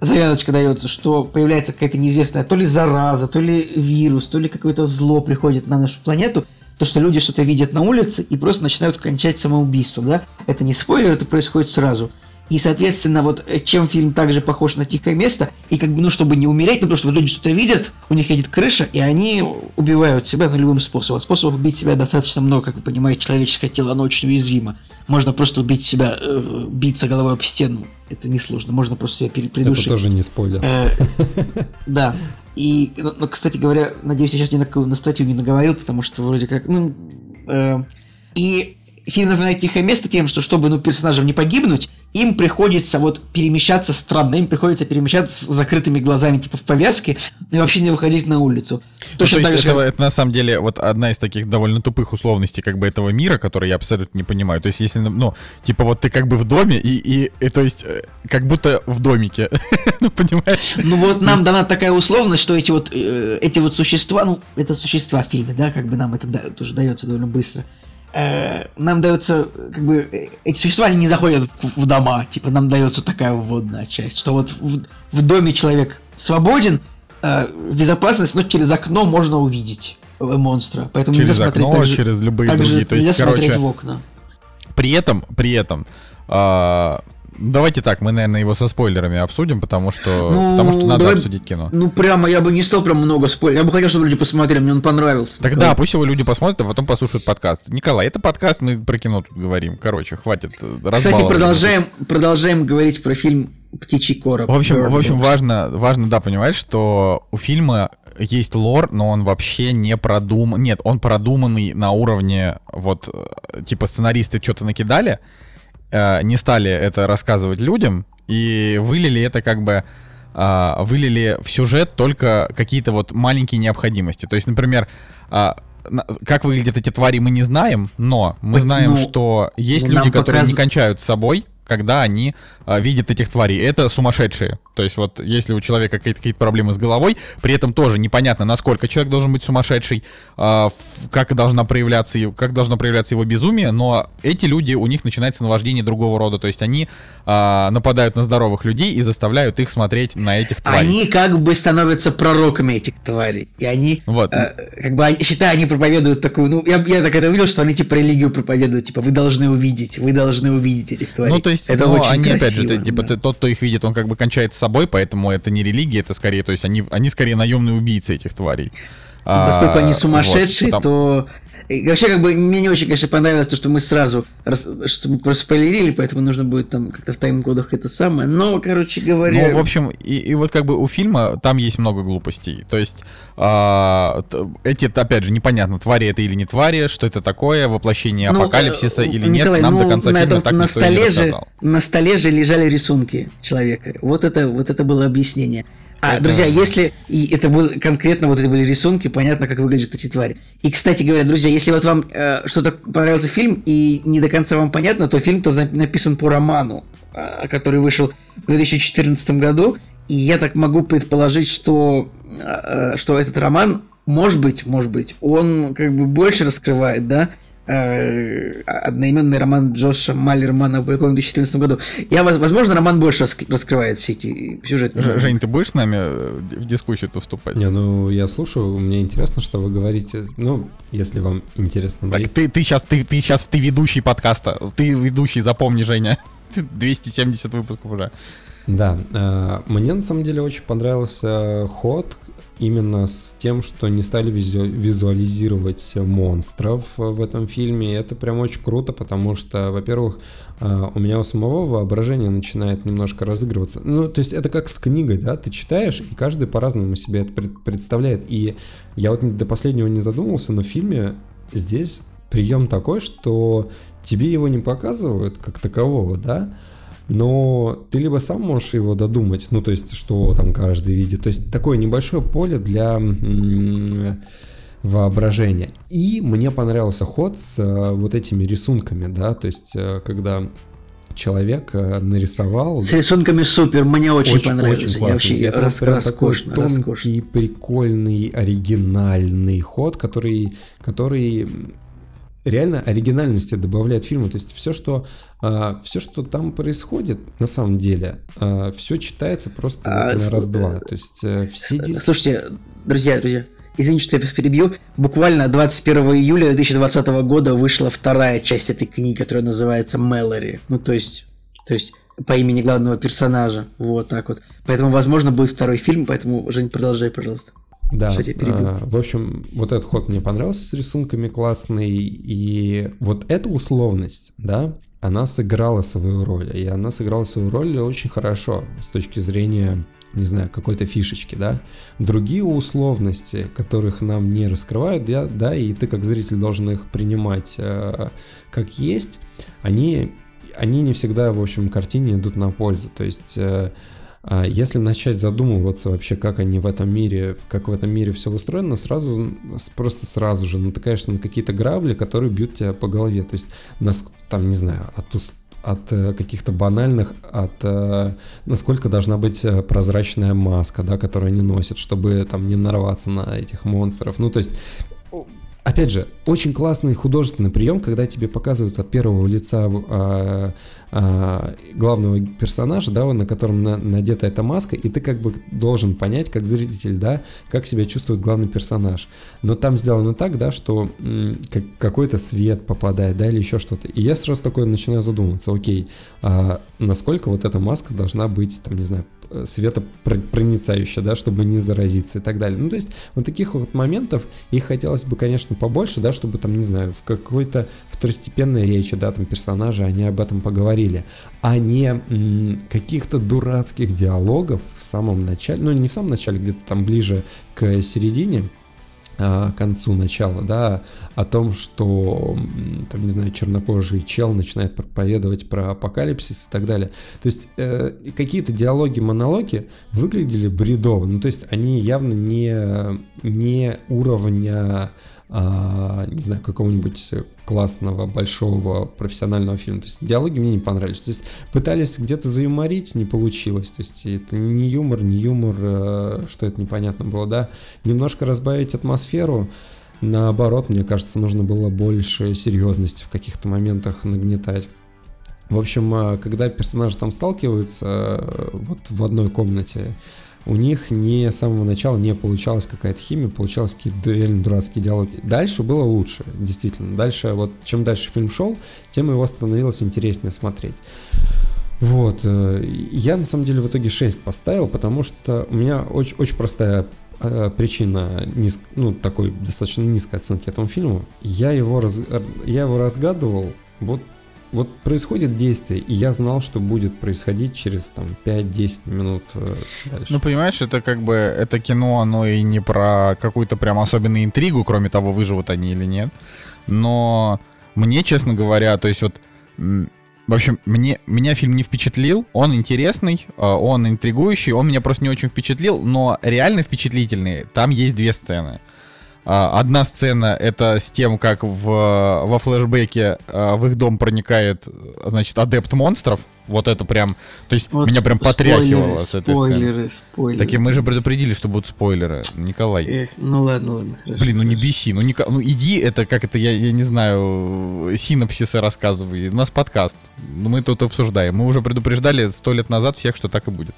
Завязочка дается, что появляется какая-то неизвестная то ли зараза, то ли вирус, то ли какое-то зло приходит на нашу планету, то, что люди что-то видят на улице и просто начинают кончать самоубийством, да? Это не спойлер, это происходит сразу. И, соответственно, вот чем фильм также похож на «Тихое место», и как бы, ну, чтобы не умереть, ну, потому что люди что-то видят, у них едет крыша, и они убивают себя, ну, любым способом. Способов убить себя достаточно много, как вы понимаете, человеческое тело, оно очень уязвимо. Можно просто убить себя, биться головой об стену, это несложно, можно просто себя придушить. Это тоже не спойлер. Да. И, кстати говоря, надеюсь, я сейчас ни на какую статью не наговорил, потому что вроде как, и... Фильм напоминает «Тихое место» тем, что, чтобы, ну, персонажам не погибнуть, им приходится вот перемещаться странно, им приходится перемещаться с закрытыми глазами, типа в повязке, и вообще не выходить на улицу. Точно так же... это на самом деле вот одна из таких довольно тупых условностей как бы этого мира, который я абсолютно не понимаю. То есть если, ну, типа вот ты как бы в доме, и то есть как будто в домике, ну, понимаешь? Ну вот нам дана такая условность, что эти вот существа, ну, это существа в фильме, да, как бы нам это тоже дается довольно быстро. Нам дается, как бы, эти существа, они не заходят в дома, типа, нам дается такая вводная часть, что вот в доме человек свободен, безопасность, но через окно можно увидеть монстра, поэтому через окно, через любые другие, то есть, короче, в окна. При этом, давайте так, мы, наверное, его со спойлерами обсудим, потому что надо обсудить кино. Ну, прямо я бы не стал прям много спойлеров. Я бы хотел, чтобы люди посмотрели, мне он понравился. Тогда пусть его люди посмотрят, а потом послушают подкаст. Николай, это подкаст, мы про кино тут говорим. Короче, хватит разбаловать. Кстати, продолжаем говорить про фильм «Птичий короб». В общем, важно, да, понимать, что у фильма есть лор, но он вообще не продуман. Нет, он продуманный на уровне, вот, типа, сценаристы что-то накидали, не стали это рассказывать людям и вылили это как бы вылили в сюжет только какие-то вот маленькие необходимости. То есть, например, как выглядят эти твари, мы не знаем, но мы знаем, что есть люди, которые не кончают с собой, когда они видят этих тварей. Это сумасшедшие. То есть вот если у человека какие-то проблемы с головой, при этом тоже непонятно, насколько человек должен быть сумасшедший, как должно проявляться его безумие, но эти люди, у них начинается наваждение другого рода. То есть они нападают на здоровых людей и заставляют их смотреть на этих тварей. Они как бы становятся пророками этих тварей. И они, вот. Как бы, считай, они проповедуют такую... Ну, я так это увидел, что они типа религию проповедуют. Типа, вы должны увидеть этих тварей. Ну, то есть, это очень они, красиво. Опять же, это, типа, тот, кто их видит, он как бы кончает с собой, поэтому это не религия, это скорее... То есть, они скорее наемные убийцы этих тварей. Ну, поскольку они сумасшедшие, вот, то... И вообще, как бы, мне не очень, конечно, понравилось то, что мы сразу проспойлерили, поэтому нужно будет там как-то в тайм-кодах это самое. Но, короче говоря... Ну, в общем, и вот как бы у фильма там есть много глупостей. То есть, эти, опять же, непонятно, твари это или не твари, что это такое, воплощение апокалипсиса или нет. Николай, нам до конца фильма так никто и не рассказал. На столе же лежали рисунки человека. Вот это было объяснение. Друзья, если... И это было конкретно, вот это были рисунки, понятно, как выглядят эти твари. И, кстати говоря, друзья, если вот вам что-то понравился фильм и не до конца вам понятно, то фильм-то написан по роману, который вышел в 2014 году. И я так могу предположить, что этот роман, может быть, он как бы больше раскрывает, да, одноименный роман Джоша Малермана, опубликованный в 2014 году. Возможно, роман больше раскрывает все эти сюжетные... Жень, ты будешь с нами в дискуссию-то вступать? Не, ну, я слушаю, мне интересно, что вы говорите. Ну, если вам интересно... Так, ты сейчас ведущий подкаста. Ты ведущий, запомни, Женя. 270 выпусков уже. Да. Мне, на самом деле, очень понравился ход... Именно с тем, что не стали визуализировать монстров в этом фильме. Это прям очень круто, потому что, во-первых, у меня у самого воображение начинает немножко разыгрываться. Ну, то есть это как с книгой, да? Ты читаешь, и каждый по-разному себе это представляет. И я вот до последнего не задумывался, но в фильме здесь прием такой, что тебе его не показывают как такового, да? Но ты либо сам можешь его додумать, ну, то есть, что там каждый видит. То есть, такое небольшое поле для воображения. И мне понравился ход с вот этими рисунками, да, то есть, когда человек нарисовал... С рисунками супер, мне очень понравился. Это роскошно. Такой тонкий, прикольный, оригинальный ход, который реально оригинальности добавляет фильму. То есть все, что там происходит, на самом деле, все читается просто на раз-два. То есть все действия... Слушайте, друзья, извините, что я перебью. Буквально 21 июля 2020 года вышла вторая часть этой книги, которая называется «Мэлори». Ну, то есть по имени главного персонажа. Вот так вот. Поэтому, возможно, будет второй фильм, поэтому, Жень, продолжай, пожалуйста. Да, в общем, вот этот ход мне понравился с рисунками классный, и вот эта условность, да, она сыграла свою роль, и она сыграла свою роль очень хорошо с точки зрения, не знаю, какой-то фишечки, да. Другие условности, которых нам не раскрывают, да, и ты как зритель должен их принимать как есть, они не всегда, в общем, картине идут на пользу, то есть... Если начать задумываться вообще, как в этом мире все устроено, сразу же натыкаешься на какие-то грабли, которые бьют тебя по голове. То есть, там, не знаю, от каких-то банальных, насколько должна быть прозрачная маска, да, которую они носят, чтобы там не нарваться на этих монстров. Ну, то есть... Опять же, очень классный художественный прием, когда тебе показывают от первого лица главного персонажа, да, на котором надета эта маска, и ты как бы должен понять, как зритель, да, как себя чувствует главный персонаж. Но там сделано так, да, что какой-то свет попадает, да, или еще что-то. И я сразу такой начинаю задумываться, окей, насколько вот эта маска должна быть, там, не знаю, светопроницающая, да, чтобы не заразиться и так далее. Ну, то есть, вот таких вот моментов, их хотелось бы, конечно, побольше, да, чтобы там, не знаю, в какой-то второстепенной речи, да, там персонажи, они об этом поговорили, а не каких-то дурацких диалогов в самом начале, ну, не в самом начале, где-то там ближе к середине, к концу начала, да, о том, что, там, не знаю, чернокожий чел начинает проповедовать про апокалипсис и так далее. То есть какие-то диалоги-монологи выглядели бредово, ну, то есть они явно не уровня не знаю, какого-нибудь классного, большого, профессионального фильма. То есть диалоги мне не понравились. То есть пытались где-то заюморить, не получилось. То есть это не юмор, что это непонятно было, да. Немножко разбавить атмосферу. Наоборот, мне кажется, нужно было больше серьезности в каких-то моментах нагнетать. В общем, когда персонажи там сталкиваются, вот в одной комнате, у них не с самого начала не получалась какая-то химия, получалось какие-то реально дурацкие диалоги. Дальше было лучше, действительно. Дальше, вот чем дальше фильм шел, тем его становилось интереснее смотреть. Вот. Я, на самом деле, в итоге 6 поставил, потому что у меня очень простая причина такой достаточно низкой оценки этому фильму. Я его разгадывал, вот происходит действие, и я знал, что будет происходить через там 5-10 минут дальше. Ну, понимаешь, это как бы, это кино, оно и не про какую-то прям особенную интригу, кроме того, выживут они или нет. Но мне, честно говоря, то есть вот, в общем, меня фильм не впечатлил, он интересный, он интригующий, он меня просто не очень впечатлил, но реально впечатлительный, там есть 2 сцены. Одна сцена — это с тем, как во флешбеке в их дом проникает, значит, адепт монстров. Вот это прям... То есть вот меня прям потряхивало с этой сцены. Спойлеры. Такие, мы же предупредили, что будут спойлеры, Николай. Эх, ну ладно, хорошо. Блин, не беси. Иди, это как это, я не знаю, синопсисы рассказывай. У нас подкаст, мы тут обсуждаем. Мы уже предупреждали 100 лет назад всех, что так и будет.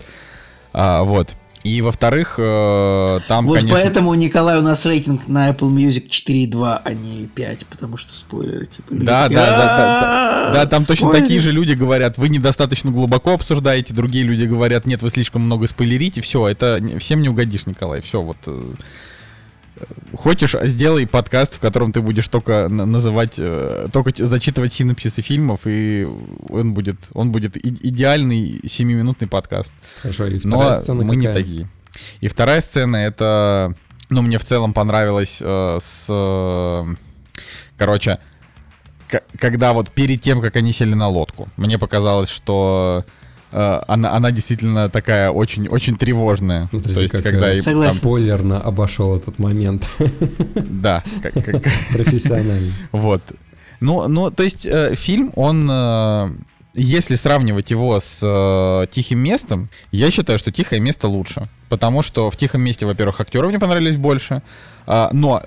Вот. И, во-вторых, там, вот конечно... Вот поэтому, Николай, у нас рейтинг на Apple Music 4.2, а не 5, потому что спойлеры, типа... Да, там точно такие же люди говорят, вы недостаточно глубоко обсуждаете, другие люди говорят, нет, вы слишком много спойлерите, все, это всем не угодишь, Николай, все, вот... Хочешь, сделай подкаст, в котором ты будешь только только зачитывать синопсисы фильмов, и он будет идеальный 7-минутный подкаст. Хорошо, и вторая сцена мы какая? Не такие. И вторая сцена, это... Ну, мне в целом понравилось Короче, когда вот перед тем, как они сели на лодку, мне показалось, что... Она действительно такая очень-очень тревожная. Смотрите, то есть, когда там... спойлерно обошел этот момент. Да, как... профессионально. Вот. Ну, то есть, фильм, он, если сравнивать его с «Тихим местом», я считаю, что «Тихое место» лучше. Потому что в «Тихом месте», во-первых, актеры мне понравились больше. Но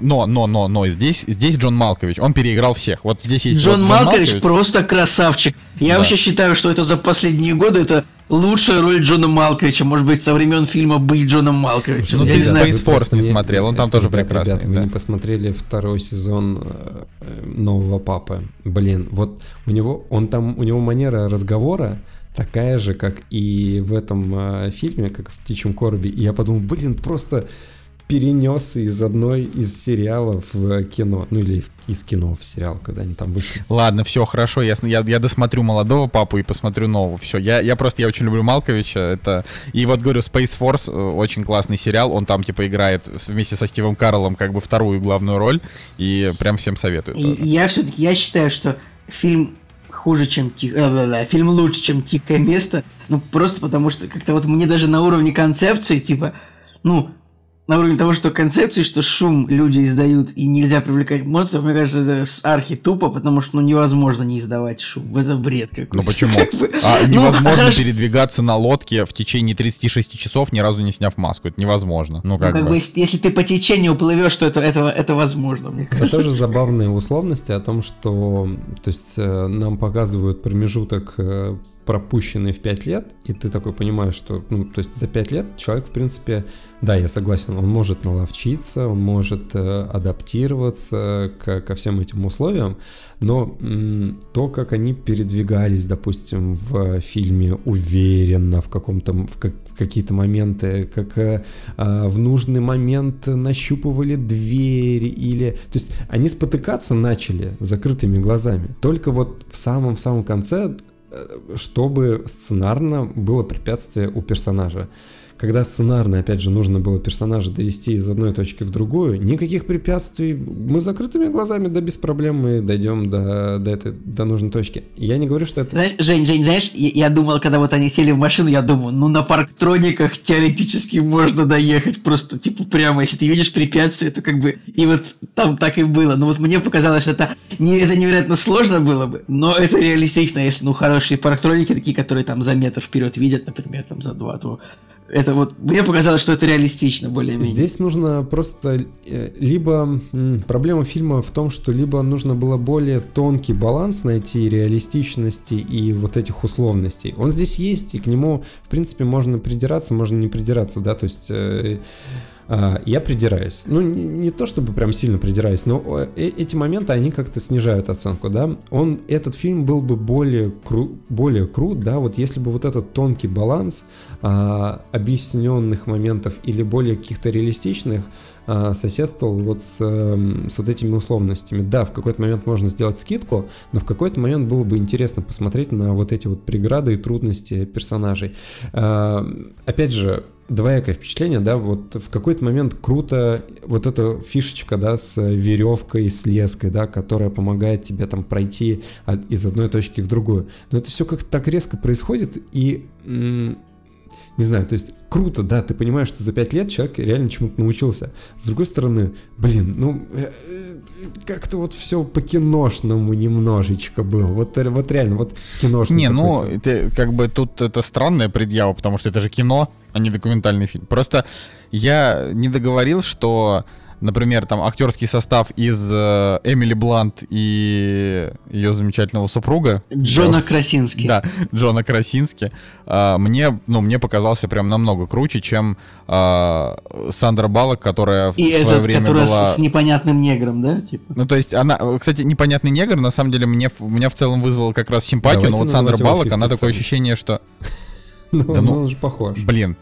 здесь Джон Малкович, он переиграл всех. Вот здесь есть Джон Малкович просто красавчик. Я вообще считаю, что это за последние годы это лучшая роль Джона Малковича, может быть, со времен фильма «Быть Джоном Малковичем». Ну, ты Space Force не смотрел, он там тоже прекрасный. Ребята, да. Вы не посмотрели 2 сезон «Нового папы». Блин, вот у него манера разговора такая же, как и в этом фильме, как в «Птичьем коробе». И я подумал, блин, просто... перенес из одной из сериалов в кино, или из кино в сериал, когда они там вышли. Ладно, все, хорошо, я досмотрю «Молодого папу» и посмотрю нового, все, я очень люблю Малковича, это, и вот говорю, Space Force, очень классный сериал, он там, типа, играет вместе со Стивом Кареллом, как бы, 2-ю главную роль, и прям всем советую. Я считаю, что фильм хуже, чем фильм лучше, чем «Тихое место», просто потому что как-то вот мне даже на уровне концепции, на уровне того, что концепции, что шум люди издают и нельзя привлекать монстров, мне кажется, это архи-тупо, потому что невозможно не издавать шум. Это бред какой-то. Ну почему? Невозможно передвигаться на лодке в течение 36 часов, ни разу не сняв маску. Это невозможно. Ну как бы, если ты по течению плывешь, то это возможно, мне кажется. Это тоже забавные условности о том, что нам показывают промежуток, пропущенный в 5 лет, и ты такой понимаешь, что, за 5 лет человек, в принципе, да, я согласен, он может наловчиться, он может адаптироваться ко всем этим условиям, но то, как они передвигались, допустим, в фильме уверенно, в какие-то моменты, как в нужный момент нащупывали дверь, или... То есть они спотыкаться начали закрытыми глазами, только вот в самом-самом конце, чтобы сценарно было препятствие у персонажа. когда сценарно, опять же, нужно было персонажа довести из одной точки в другую, никаких препятствий, мы закрытыми глазами, да, без проблем мы дойдем до нужной точки. Я не говорю, что это... Знаешь, Жень, знаешь, я думал, когда вот они сели в машину, я думал, на парктрониках теоретически можно доехать, просто, прямо, если ты видишь препятствие, то и вот там так и было. Но вот мне показалось, что это невероятно сложно было бы, но это реалистично, если, хорошие парктроники, такие, которые там за метр вперед видят, например, там за два, то... Это вот, мне показалось, что это реалистично более-менее. Здесь нужно просто либо... Проблема фильма в том, что либо нужно было более тонкий баланс найти реалистичности и вот этих условностей. Он здесь есть, и к нему, в принципе, можно придираться, можно не придираться, да, то есть... Я придираюсь. Не то чтобы прям сильно придираюсь, но эти моменты, они как-то снижают оценку, да. Этот фильм был бы более крут, да, вот если бы вот этот тонкий баланс объясненных моментов или более каких-то реалистичных соседствовал вот с вот этими условностями. Да, в какой-то момент можно сделать скидку, но в какой-то момент было бы интересно посмотреть на вот эти вот преграды и трудности персонажей. Опять же, двоякое впечатление, да, вот в какой-то момент круто вот эта фишечка, да, с веревкой, с леской, да, которая помогает тебе там пройти из одной точки в другую. Но это все как-то так резко происходит, и, не знаю, то есть круто, да, ты понимаешь, что за 5 лет человек реально чему-то научился. С другой стороны, блин, как-то вот все по-киношному немножечко было. Вот реально, вот киношный. Не, какой-то. Это, тут это странная предъява, потому что это же кино, а не документальный фильм. Просто я не договорил, что, например, там актерский состав из Эмили Блант и ее замечательного супруга Джона Красински. Да, Джона Красински. Мне показался прям намного круче, чем Сандра Баллок, которая и в свое время была... с непонятным негром, да? То есть она... Кстати, непонятный негр, на самом деле, меня в целом вызвал как раз симпатию, но вот Сандра Баллок, она такое ощущение, что... Он же похож. Блин.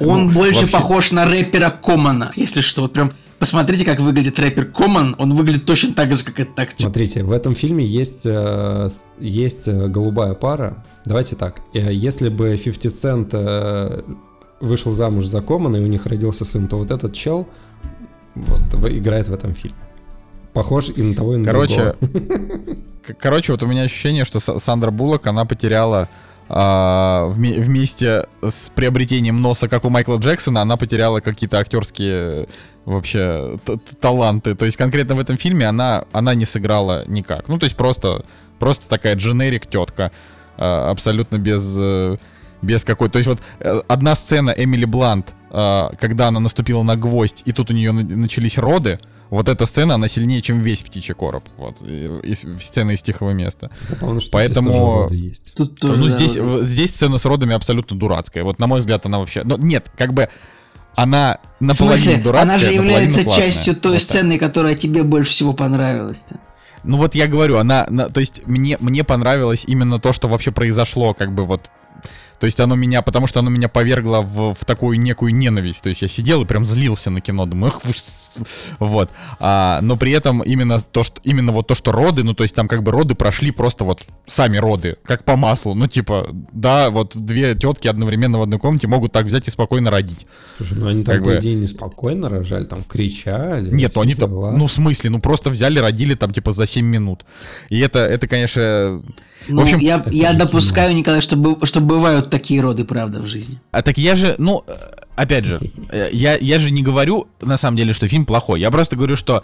Он больше вообще похож на рэпера Комана, если что. Вот прям посмотрите, как выглядит рэпер Коман. Он выглядит точно так же, как и так. Смотрите, в этом фильме есть голубая пара. Давайте так. Если бы 50 Cent вышел замуж за Комана, и у них родился сын, то вот этот чел играет в этом фильме. Похож и на того, и на другого. Короче, вот у меня ощущение, что Сандра Буллок, она потеряла... вместе с приобретением носа, как у Майкла Джексона, она потеряла какие-то актерские вообще таланты. То есть конкретно в этом фильме она не сыграла никак. То есть просто такая дженерик тетка, абсолютно без какой-то... То есть одна сцена Эмили Блант, когда она наступила на гвоздь, и тут у нее начались роды. Вот эта сцена, она сильнее, чем весь птичий короб. Сцена из «Тихого места». Запомнил, что поэтому... здесь тоже роды есть. Здесь сцена с родами абсолютно дурацкая. Вот, на мой взгляд, она вообще... она наполовину дурацкая, она же является частью той сцены, которая тебе больше всего понравилась-то. Я говорю, то есть мне понравилось именно то, что вообще произошло, То есть потому что оно меня повергло в такую некую ненависть. То есть я сидел и прям злился на кино, думаю, но при этом именно то, что роды, то есть там роды прошли просто сами роды, как по маслу. Две тетки одновременно в одной комнате могут так взять и спокойно родить. Слушай, они там по идее неспокойно рожали, там кричали. Нет, они там, просто взяли, родили там за 7 минут. И это конечно... в общем, я допускаю, Николай, что бывают такие роды, правда, в жизни. А так я же, опять же, я же не говорю, на самом деле, что фильм плохой. Я просто говорю, что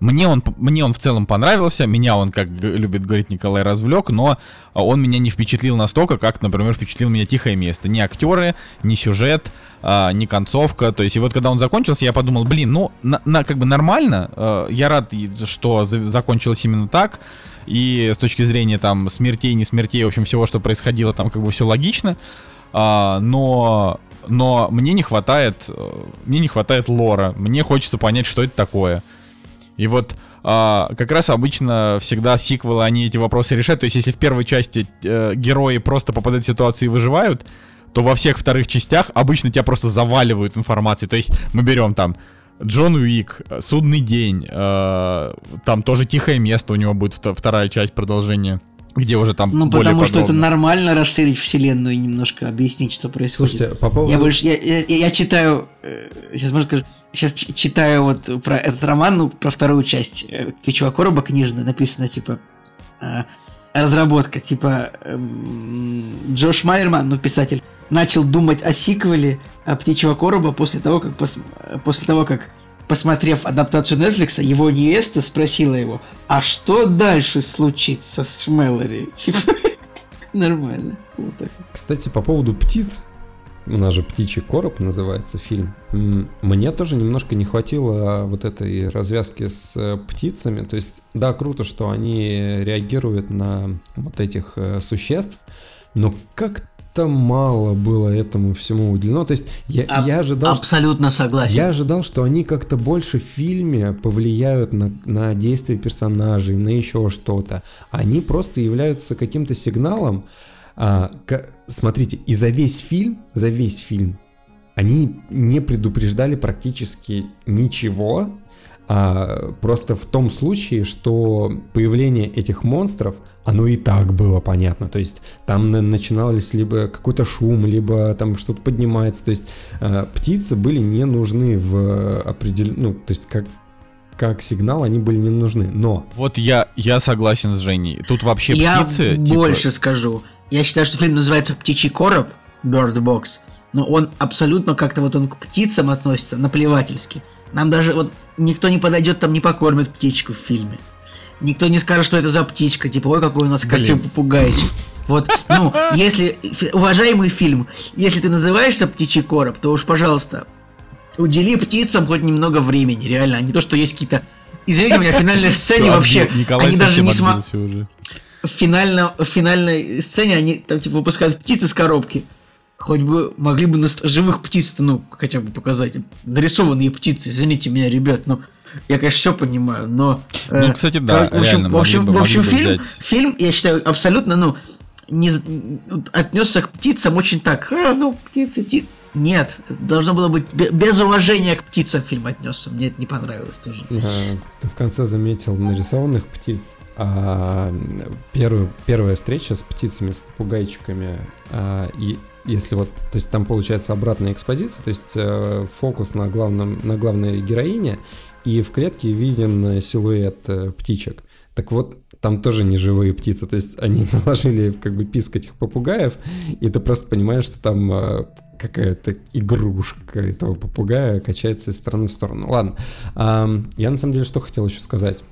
мне он в целом понравился, меня он, как любит говорить Николай, развлек, но он меня не впечатлил настолько, как, например, впечатлил меня «Тихое место». Ни актеры, ни сюжет, ни концовка. То есть, и когда он закончился, я подумал, нормально, я рад, что закончилось именно так. И с точки зрения там смертей, не смертей, в общем, всего, что происходило, там все логично. Но мне не хватает лора. Мне хочется понять, что это такое. И как раз обычно всегда сиквелы, они эти вопросы решают. То есть если в первой части герои просто попадают в ситуацию и выживают, то во всех вторых частях обычно тебя просто заваливают информацией. То есть мы берем там Джон Уик, «Судный день», там тоже «Тихое место», у него будет вторая часть, продолжение. Где уже там более подробно. Ну, потому что это нормально расширить вселенную и немножко объяснить, что происходит. Слушайте, по поводу... Я читаю... Сейчас, можно скажу... Сейчас читаю вот про этот роман, ну, про вторую часть Кичуа Короба книжную, написано, типа... разработка, типа... Джош Майерман, ну, писатель, начал думать о сиквеле Птичьего короба после того, как посмотрев адаптацию Netflix, его невеста спросила его, а что дальше случится с Мэлори? Типа, нормально. Вот так. Кстати, по поводу птиц, у нас же «Птичий короб» называется фильм, мне тоже немножко не хватило вот этой развязки с птицами. То есть, да, круто, что они реагируют на вот этих существ, но как-то мало было этому всему уделено. То есть я ожидал... Абсолютно согласен. Я ожидал, что они как-то больше в фильме повлияют на действия персонажей, на еще что-то. Они просто являются каким-то сигналом. Смотрите, и за весь фильм они не предупреждали практически ничего. Просто в том случае, что появление этих монстров, оно и так было понятно. То есть там начинались либо какой-то шум, либо там что-то поднимается. То есть птицы были не нужны в определенном... Ну, то есть как сигнал они были не нужны, но... Вот я согласен с Женей. Тут вообще птицы... Я больше скажу. Я считаю, что фильм называется «Птичий короб», Bird Box, но он абсолютно как-то вот он к птицам относится наплевательски. Нам даже вот никто не подойдет, там не покормит птичку в фильме. Никто не скажет, что это за птичка. Типа, ой, какой у нас красивый попугайчик. Вот, ну, если... Уважаемый фильм, если ты называешься «Птичий короб», то уж, пожалуйста, удели птицам хоть немного времени, реально. А не то, что есть какие-то... Извините меня, в финальной сцене вообще... Николай совсем отбился уже. В финальной сцене они там типа выпускают птицы из коробки. Хоть бы могли бы живых птиц-то, ну, хотя бы показать. Нарисованные птицы, извините меня, ребят, ну, я, конечно, все понимаю, но... Ну, кстати, да, реально, в общем, фильм, я считаю, абсолютно, ну, не отнесся к птицам очень так, ну, птицы... Нет, должно было быть без уважения к птицам фильм отнесся, мне это не понравилось тоже. Ты в конце заметил нарисованных птиц, а первая встреча с птицами, с попугайчиками, и... Если вот, то есть там получается обратная экспозиция, то есть фокус на главной героине, и в клетке виден силуэт птичек. Так вот, там тоже неживые птицы, то есть они наложили как бы писк этих попугаев, и ты просто понимаешь, что там какая-то игрушка этого попугая качается из стороны в сторону. Ладно, я на самом деле что хотел еще сказать?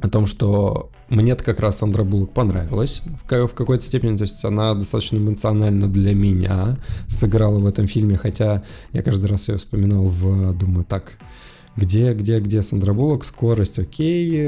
О том, что мне-то как раз Сандра Буллок понравилась в какой-то степени, то есть она достаточно эмоционально для меня сыграла в этом фильме, хотя я каждый раз ее вспоминал думаю, так, где Сандра Буллок, скорость, окей,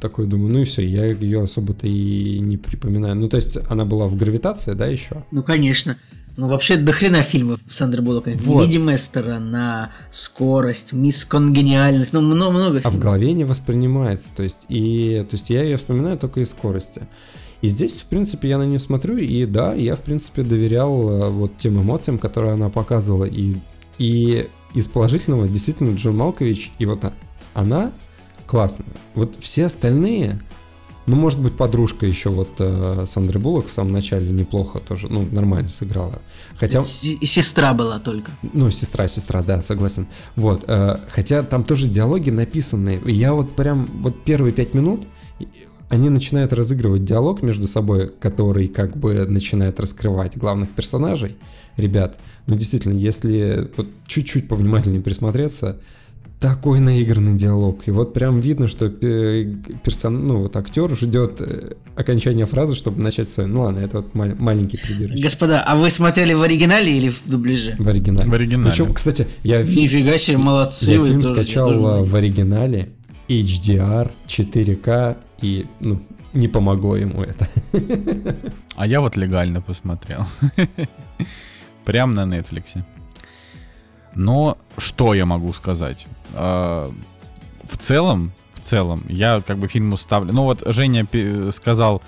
такой думаю, ну и все, я ее особо-то и не припоминаю, ну то есть она была в «Гравитации», да, еще? Ну конечно. Ну, вообще, до хрена фильмов Сандра Буллок. Вот. «Невидимая сторона», «Скорость», «Мисс Конгениальность», ну, много фильмов. А в голове не воспринимается, то есть я ее вспоминаю только из «Скорости». И здесь, в принципе, я на нее смотрю, и да, я, в принципе, доверял вот тем эмоциям, которые она показывала. И из положительного действительно Джон Малкович, и вот она классная. Вот все остальные... Ну, может быть, подружка еще вот Сандры Буллок в самом начале неплохо тоже, ну, нормально сыграла. Хотя... Сестра была только. Ну, сестра, да, согласен. Вот, хотя там тоже диалоги написанные. Я вот прям, вот первые 5 минут, они начинают разыгрывать диалог между собой, который как бы начинает раскрывать главных персонажей. Ребят, ну, действительно, если вот чуть-чуть повнимательнее присмотреться... Такой наигранный диалог. И вот прям видно, что актер ждет окончания фразы, чтобы начать свою. Ну ладно, это вот маленький придирочек. Господа, а вы смотрели в оригинале или в дубляже? В оригинале. Причем, кстати, нифига себе, молодцы. Я фильм скачал в оригинале, HDR, 4К, и не помогло ему это. А я вот легально посмотрел. Прям на Netflix. Но что я могу сказать? В целом, я как бы фильму ставлю... Ну вот Женя сказал,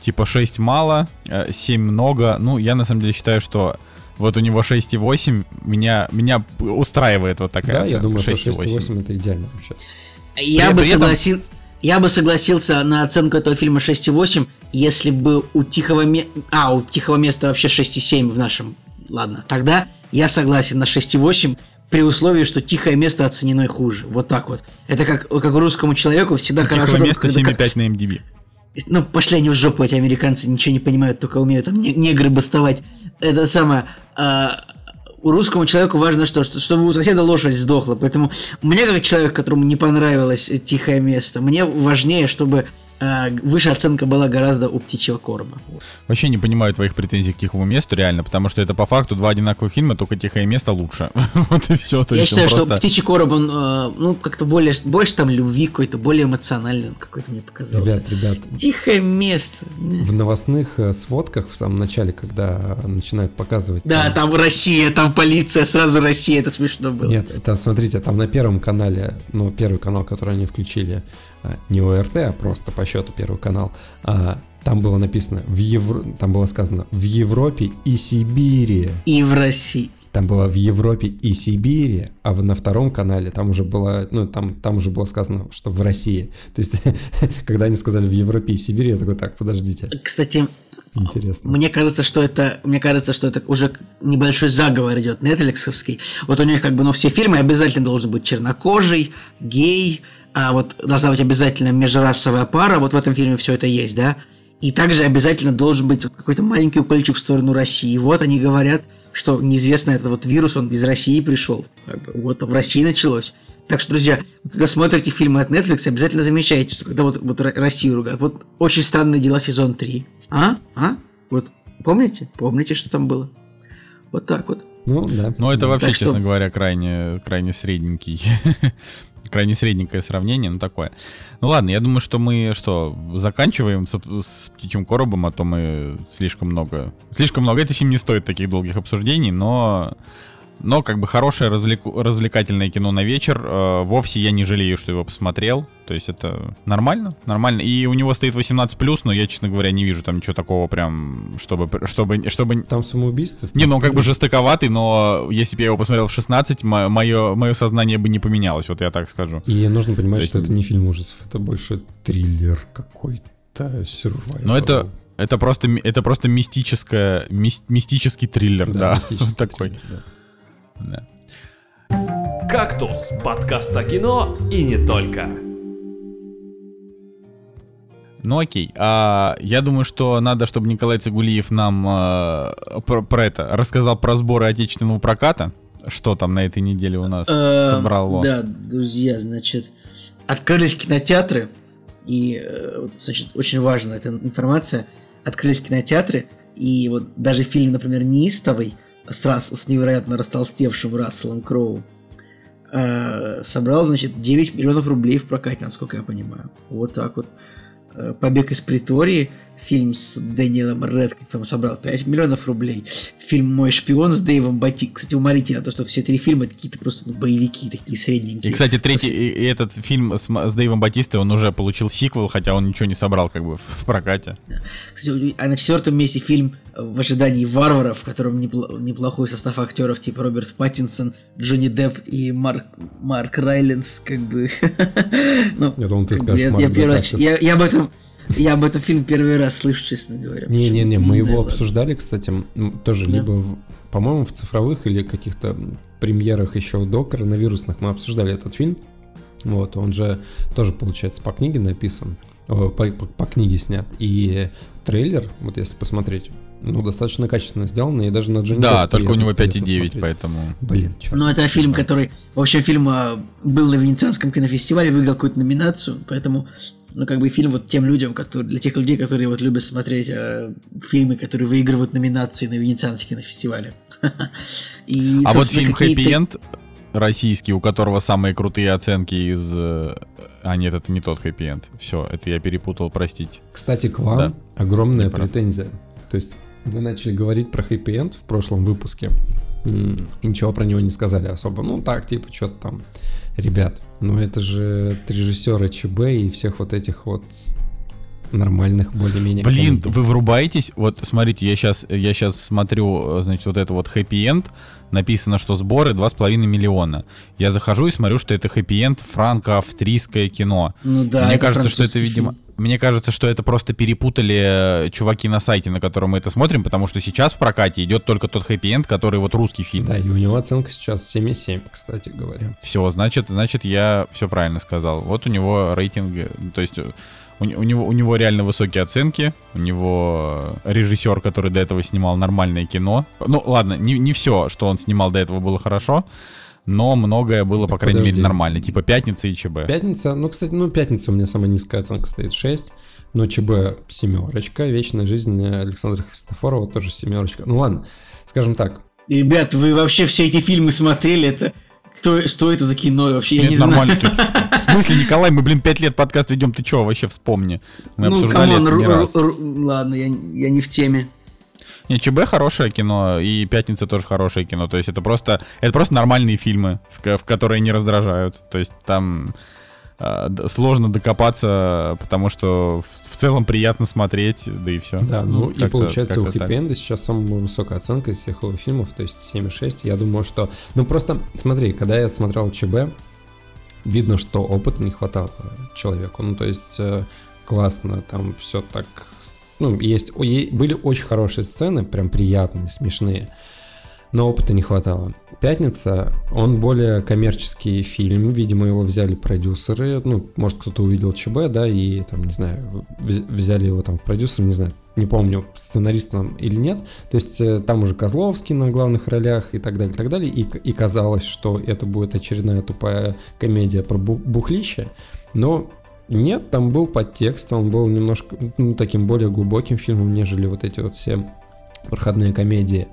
типа, 6 мало, 7 много. Ну, я на самом деле считаю, что вот у него 6,8 меня устраивает вот такая оценка. Да, я думаю, что 6,8 это идеально вообще. Я бы согласился... Я бы согласился на оценку этого фильма 6,8, если бы у «Тихого места» вообще 6,7 в нашем. Ладно, тогда я согласен на 6,8, при условии, что «Тихое место» оценено и хуже. Вот так вот. Это как русскому человеку всегда хорошо... «Тихое место» 7,5 на MDB. Ну, пошли они в жопу, эти американцы, ничего не понимают, только умеют там негры бастовать. Это самое... У русскому человеку важно что? Чтобы у соседа лошадь сдохла. Поэтому мне, как человек, которому не понравилось «Тихое место», мне важнее, чтобы выше оценка была гораздо у «Птичьего корма». Вообще не понимаю твоих претензий к «Тихому месту», реально, потому что это по факту два одинаковых фильма, только «Тихое место» лучше. Вот и все. Я считаю, что «Птичий корм», он как-то больше там любви какой-то, более эмоциональный он какой-то мне показался. Ребят. «Тихое место». В новостных сводках в самом начале, когда начинают показывать... Да, там Россия, там полиция, сразу Россия, это смешно было. Нет, это, смотрите, там на Первом канале, ну, Первый канал, который они включили, не ОРТ, а просто по счету Первый канал, там было написано, там было сказано «в Европе и Сибири». И в России. Там было «в Европе и Сибири», а на втором канале там уже было, там уже было сказано, что «в России». То есть, когда они сказали «в Европе и Сибири», я такой, так, подождите. Кстати, интересно. Мне кажется, что это уже небольшой заговор идет, нетфликсовский. Вот у них все фильмы обязательно должен быть чернокожий, гей, а вот должна быть обязательно межрасовая пара, вот в этом фильме все это есть, да? И также обязательно должен быть какой-то маленький укольчик в сторону России. Вот они говорят, что неизвестно, этот вирус, он из России пришел. Вот в России началось. Так что, друзья, когда смотрите фильмы от Netflix, обязательно замечайте, что когда вот Россию ругают. Вот «Очень странные дела», сезон 3. Вот помните? Помните, что там было? Вот так вот. Ну, да. Но это вообще, честно говоря, крайне средненький. Крайне средненькое сравнение, но такое. Ну ладно, я думаю, что мы заканчиваем с «Птичьим коробом», а то мы слишком много. Этот фильм не стоит таких долгих обсуждений, но хорошее развлекательное кино на вечер. Вовсе я не жалею, что его посмотрел. То есть это нормально. И у него стоит 18+, но я, честно говоря, не вижу там ничего такого прям, чтобы... Там самоубийство? Не, жестоковатый, но если бы я его посмотрел в 16, мое сознание бы не поменялось, вот я так скажу. И нужно понимать, что это не фильм ужасов, это больше триллер какой-то. Но это просто мистический триллер, да. Мистический такой. Триллер, да. «Кактус» — подкаст о кино и не только. Ну окей, я думаю, что надо, чтобы Николай Цигулиев нам про это рассказал, про сборы отечественного проката, что там на этой неделе у нас собрало. Да, друзья, значит, открылись кинотеатры, и, значит, очень важна эта информация, открылись кинотеатры, и вот даже фильм, например, «Неистовый», с невероятно растолстевшим Расселом Кроу, собрал, значит, 9 миллионов рублей в прокате, насколько я понимаю. Вот так вот. «Побег из Претории», фильм с Дэниелом Рэдклиффом, собрал 5 миллионов рублей. Фильм «Мой шпион» с Дэйвом Батти. Кстати, уморите на то, что все три фильма какие-то просто боевики, такие средненькие. И, кстати, третий, этот фильм с Дэйвом Батистой, он уже получил сиквел, хотя он ничего не собрал в прокате. Кстати, а на 4-м месте фильм «В ожидании варваров», в котором неплохой состав актеров, типа Роберт Паттинсон, Джонни Депп и Марк Райленс, Я думал, ты скажешь Марк Райленс. Я об этом фильм первый раз слышу, честно говоря. Не-не-не, мы его обсуждали, кстати, тоже либо, по-моему, в цифровых или каких-то премьерах еще до коронавирусных мы обсуждали этот фильм. Вот, он же тоже, получается, по книге написан, по книге снят. И трейлер, вот если посмотреть, достаточно качественно сделан, и даже на Джонни Деппе. Да, только у него 5,9, поэтому... Блин, черт. Ну, это фильм, который... В общем, фильм был на Венецианском кинофестивале, выиграл какую-то номинацию, поэтому... фильм тем людям, для тех людей, которые любят смотреть фильмы, которые выигрывают номинации на Венецианском кинофестивале. И, а вот фильм «Хэппи-энд» российский, у которого самые крутые оценки из... А нет, это не тот «Хэппи-энд». Все, это я перепутал, простите. Кстати, к вам огромная претензия. То есть вы начали говорить про «Хэппи-энд» в прошлом выпуске, и ничего про него не сказали особо. Что-то там. Ребят, это же от режиссера ЧБ и всех вот этих вот нормальных более-менее. Блин, вы врубаетесь? Вот, смотрите, я сейчас смотрю, значит, вот это вот «Хэппи-энд». Написано, что сборы 2,5 миллиона. Я захожу и смотрю, что это «Хэппи-энд» франко-австрийское кино. Ну да, мне кажется, что это, видимо... Мне кажется, что это просто перепутали чуваки на сайте, на котором мы это смотрим, потому что сейчас в прокате идет только тот «Хэппи-энд», который вот русский фильм. Да, и у него оценка сейчас 7,7, кстати говоря. Все, значит, я все правильно сказал. Вот у него рейтинг, то есть... У него реально высокие оценки. У него режиссер, который до этого снимал нормальное кино. Ну ладно, не все, что он снимал до этого, было хорошо, но многое было, по крайней мере, нормально. Типа «Пятница» и «ЧБ». «Пятница», ну, кстати, «Пятница» у меня самая низкая оценка стоит 6. Но «ЧБ» семерочка. «Вечная жизнь» Александра Христофорова тоже семерочка. Ну ладно, скажем так. Ребят, вы вообще все эти фильмы смотрели? Это... Что это за кино вообще? Нет, я не знаю. В смысле, Николай, мы, 5 лет подкаст ведем, ты чего вообще, вспомни. Мы обсуждали это не раз. Ладно, я не в теме. Не, ЧБ хорошее кино, и «Пятница» тоже хорошее кино. То есть это просто нормальные фильмы, в которые не раздражают. То есть там сложно докопаться, потому что в целом приятно смотреть, да и все. Да, ну и получается у «Хэппи-энда» сейчас самая высокая оценка из всех его фильмов, то есть 7,6. Я думаю, что... Ну просто, смотри, когда я смотрел «ЧБ», видно, что опыта не хватало человеку. Ну то есть классно, там все так... Ну есть... Были очень хорошие сцены, прям приятные, смешные, но опыта не хватало. «Пятница», он более коммерческий фильм, видимо, его взяли продюсеры, ну, может, кто-то увидел ЧБ, да, и там, не знаю, взяли его там в продюсеры, не знаю, не помню, сценаристом или нет, то есть там уже Козловский на главных ролях и так далее, и казалось, что это будет очередная тупая комедия про бухлище, но... Нет, там был подтекст, он был немножко, ну, таким более глубоким фильмом, нежели вот эти вот все проходные комедии.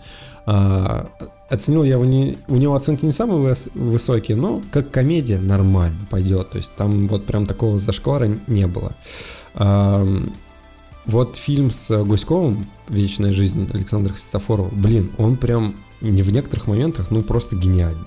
Оценил я у него оценки не самые высокие, но как комедия нормально пойдет. То есть там вот прям такого зашквара не было. Вот фильм с Гуськовым «Вечная жизнь» Александра Христофорова, блин, он прям не в некоторых моментах, ну просто гениальный.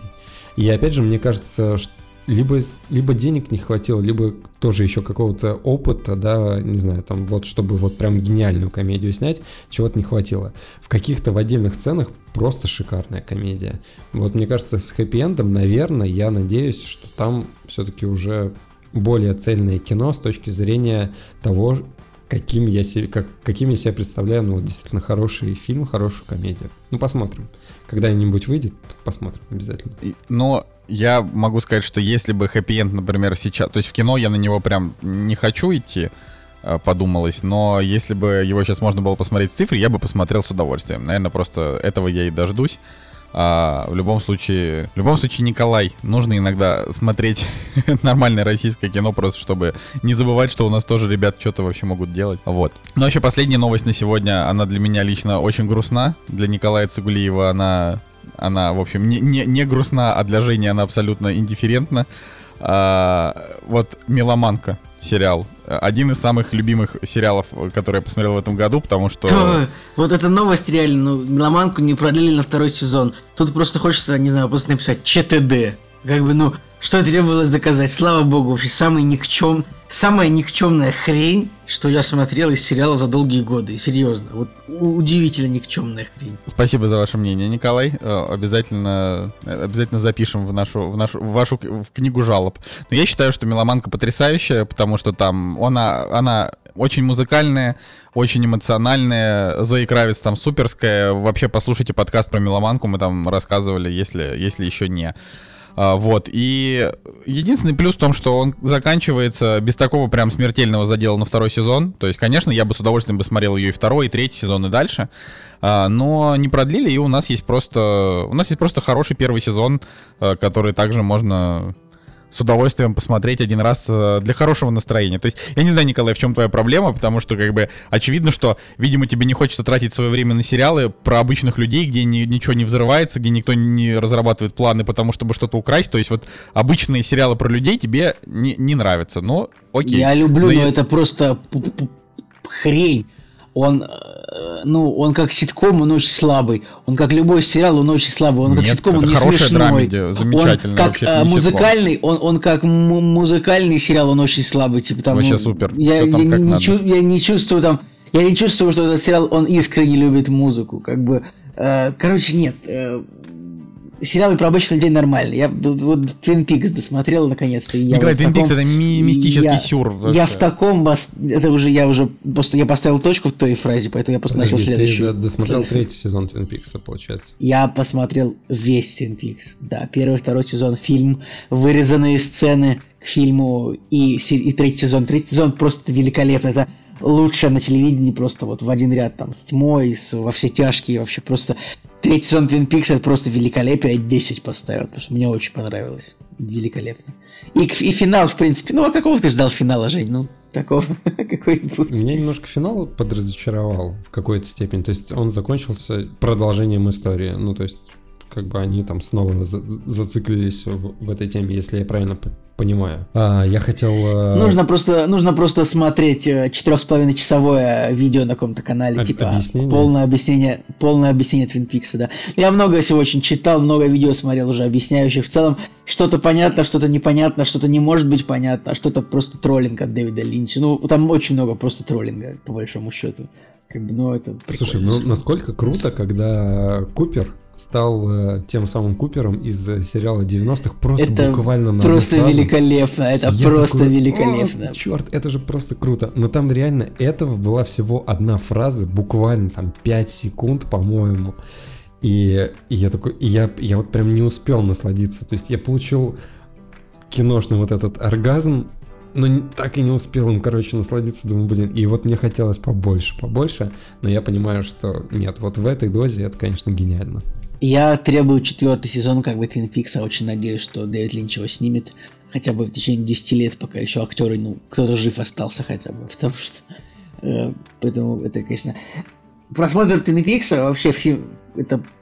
И опять же, мне кажется, что либо денег не хватило, либо тоже еще какого-то опыта, да, не знаю, там вот, чтобы вот прям гениальную комедию снять, чего-то не хватило. В каких-то в отдельных сценах просто шикарная комедия. Вот мне кажется, с «Хэппи-эндом», наверное, я надеюсь, что там все-таки уже более цельное кино с точки зрения того, каким я себе представляю, ну, действительно, хороший фильм, хорошую комедию. Ну, посмотрим. Когда-нибудь выйдет, посмотрим обязательно. Но я могу сказать, что если бы «Хэппи-энд», например, сейчас... То есть в кино я на него прям не хочу идти, подумалось, но если бы его сейчас можно было посмотреть в цифре, я бы посмотрел с удовольствием. Наверное, просто этого я и дождусь. В любом случае, Николай, нужно иногда смотреть нормальное российское кино, просто чтобы не забывать, что у нас тоже ребят что-то вообще могут делать. Вот. Но еще последняя новость на сегодня, она для меня лично очень грустна. Для Николая Цыбульникова она в общем, не грустна, а для Жени она абсолютно индифферентна. Вот «Миломанка» сериал. Один из самых любимых сериалов, которые я посмотрел в этом году, потому что... Вот эта новость реально, ну, «Миломанку» не продлили на 2-й сезон. Тут просто хочется, не знаю, просто написать ЧТД. Как бы, ну, что требовалось доказать? Слава богу, вообще, самая никчемная хрень, что я смотрел из сериалов за долгие годы. Серьезно, вот удивительно никчемная хрень. Спасибо за ваше мнение, Николай. Обязательно запишем в вашу книгу жалоб. Но я считаю, что «Миломанка» потрясающая, потому что там она очень музыкальная, очень эмоциональная. Зои Кравец там суперская. Вообще послушайте подкаст про «Миломанку», мы там рассказывали, если еще не... Вот, и единственный плюс в том, что он заканчивается без такого прям смертельного задела на 2-й сезон. То есть, конечно, я бы с удовольствием бы смотрел ее и 2-й, и 3-й сезон и дальше, но не продлили, и у нас есть просто хороший 1-й сезон, который также можно с удовольствием посмотреть один раз для хорошего настроения. То есть, я не знаю, Николай, в чем твоя проблема, потому что, как бы, очевидно, что, видимо, тебе не хочется тратить свое время на сериалы про обычных людей, где ничего не взрывается, где никто не разрабатывает планы, потому чтобы что-то украсть. То есть, вот, обычные сериалы про людей тебе не нравятся, но окей. Я люблю, но это просто хрень. Он ну, он как ситком, он очень слабый. Он как любой сериал, он очень слабый. Он как ситком, он не смешной. Он как музыкальный, он как музыкальный сериал, он очень слабый. Типа там. Вообще супер. Я не чувствую там. Я не чувствую, что этот сериал, он искренне любит музыку. Как бы. Короче, нет. Сериалы про обычных людей нормально. Я вот Твин Пикс досмотрел наконец-то. Николай, Твин Пикс — это мистический сюр. Я в таком... Это уже я уже... Просто я поставил точку в той фразе, поэтому я просто начал следующую. Ты досмотрел третий сезон Твин Пикса, получается. Я посмотрел весь Твин Пикс. Да, первый, второй сезон, фильм, вырезанные сцены к фильму и третий сезон. Третий сезон просто великолепный. Это лучшее на телевидении просто вот в один ряд там с тьмой, во все тяжкие, вообще просто... Третий сезон Твин Пикса — это просто великолепие, я 10 поставил, потому что мне очень понравилось. Великолепно. И финал, в принципе. Ну, а какого ты ждал финала, Жень? Ну, такого какой-нибудь. Меня немножко финал подразочаровал в какой-то степени. То есть он закончился продолжением истории. Ну, то есть как бы они там снова зациклились в этой теме, если я правильно понимаю. Я хотел... Нужно просто смотреть 4,5-часовое видео на каком-то канале, типа объяснение? Полное объяснение Твин Пикса, да. Я много всего очень читал, много видео смотрел уже объясняющих. В целом что-то понятно, что-то непонятно, что-то не может быть понятно, а что-то просто троллинг от Дэвида Линча. Ну, там очень много просто троллинга, по большому счету. Как бы, ну, это прикольно. Слушай, ну насколько круто, когда Купер стал тем самым Купером из сериала 90-х, просто это буквально на просто великолепно, это я просто такой, великолепно. Черт, это же просто круто. Но там реально этого была всего одна фраза, буквально там 5 секунд, по-моему. И я такой, я вот прям не успел насладиться. То есть я получил киношный вот этот оргазм, но так и не успел им, короче, насладиться. Думаю, блин, и вот мне хотелось побольше, но я понимаю, что нет, вот в этой дозе это, конечно, гениально. Я требую 4-й сезон, как бы, Твин Пикса, очень надеюсь, что Дэвид Линч его снимет хотя бы в течение 10 лет, пока еще актеры, ну, кто-то жив остался хотя бы, потому что... Поэтому это, конечно... Просмотр Твин Пикса вообще все...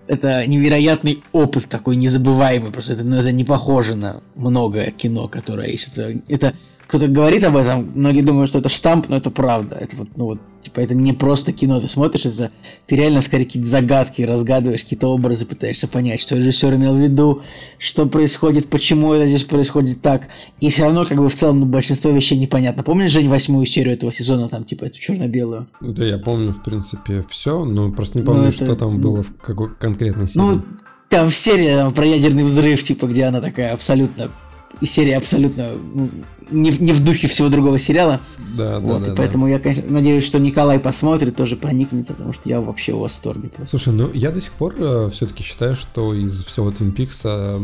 Это невероятный опыт такой, незабываемый, просто это не похоже на многое кино, которое есть. Это кто-то говорит об этом, многие думают, что это штамп, но это правда. Это вот, ну вот, типа, это не просто кино, ты смотришь, это ты реально скорее какие-то загадки разгадываешь, какие-то образы пытаешься понять, что режиссер имел в виду, что происходит, почему это здесь происходит так. И все равно, как бы, в целом, ну, большинство вещей непонятно. Помнишь, Жень, 8-ю серию этого сезона, там, типа, эту черно-белую? Да, я помню, в принципе, все, но просто не помню, это, что там было в какой конкретной серии. Ну, там серия там, про ядерный взрыв, типа, где она такая абсолютно... Серия абсолютно не в духе всего другого сериала. Да, вот, да, и да, поэтому да. Я, конечно, надеюсь, что Николай посмотрит, тоже проникнется, потому что я вообще в восторге просто. Слушай, ну я до сих пор все-таки считаю, что из всего Твин Пикса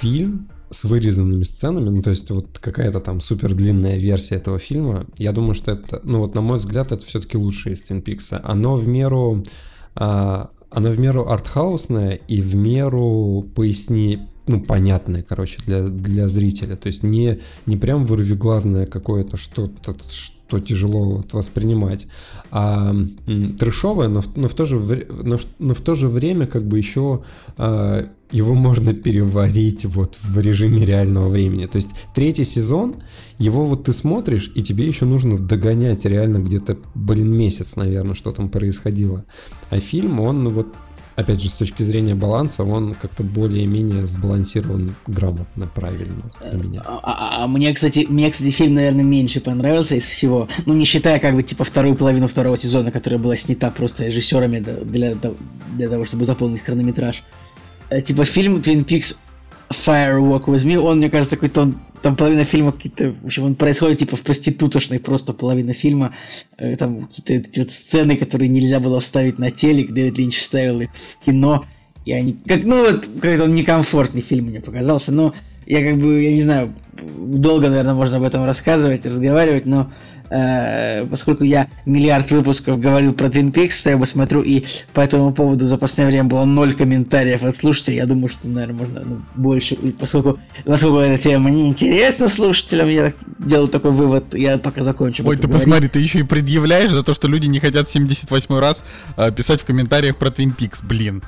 фильм с вырезанными сценами, ну то есть вот какая-то там супер длинная версия этого фильма, я думаю, что это, ну вот на мой взгляд, это все-таки лучшее из Твин Пикса. Оно в меру артхаусное и в меру понятное, короче, для зрителя. То есть не прям вырвиглазное какое-то что-то, что тяжело вот воспринимать, а трэшовое, но в то же время как бы еще его можно переварить вот в режиме реального времени. То есть третий сезон, его вот ты смотришь, и тебе еще нужно догонять реально где-то, месяц, наверное, что там происходило. А фильм, он вот опять же, с точки зрения баланса, он как-то более-менее сбалансирован грамотно, правильно для меня. Мне, кстати, фильм, наверное, меньше понравился из всего. Ну, не считая, как бы, типа, вторую половину второго сезона, которая была снята просто режиссерами для того, чтобы заполнить хронометраж. Типа, фильм Twin Peaks Fire Walk With Me, он, мне кажется, какой-то он... Там половина фильма какие-то... В общем, он происходит типа в проститутошной просто половина фильма. Там какие-то эти вот сцены, которые нельзя было вставить на телек. Дэвид Линч вставил их в кино. И они... Какой-то он некомфортный фильм мне показался. Но я как бы... Я не знаю, долго, наверное, можно об этом рассказывать, разговаривать, но... Поскольку я миллиард выпусков говорил про Twin Peaks, я его смотрю, и по этому поводу за последнее время было 0 комментариев от слушателей. Я думаю, что, наверное, можно больше, и поскольку насколько эта тема неинтересна слушателям, я делаю такой вывод, я пока закончу. Ой, ты говорить. Посмотри, ты еще и предъявляешь за то, что люди не хотят 78 раз писать в комментариях про Twin Peaks, блин.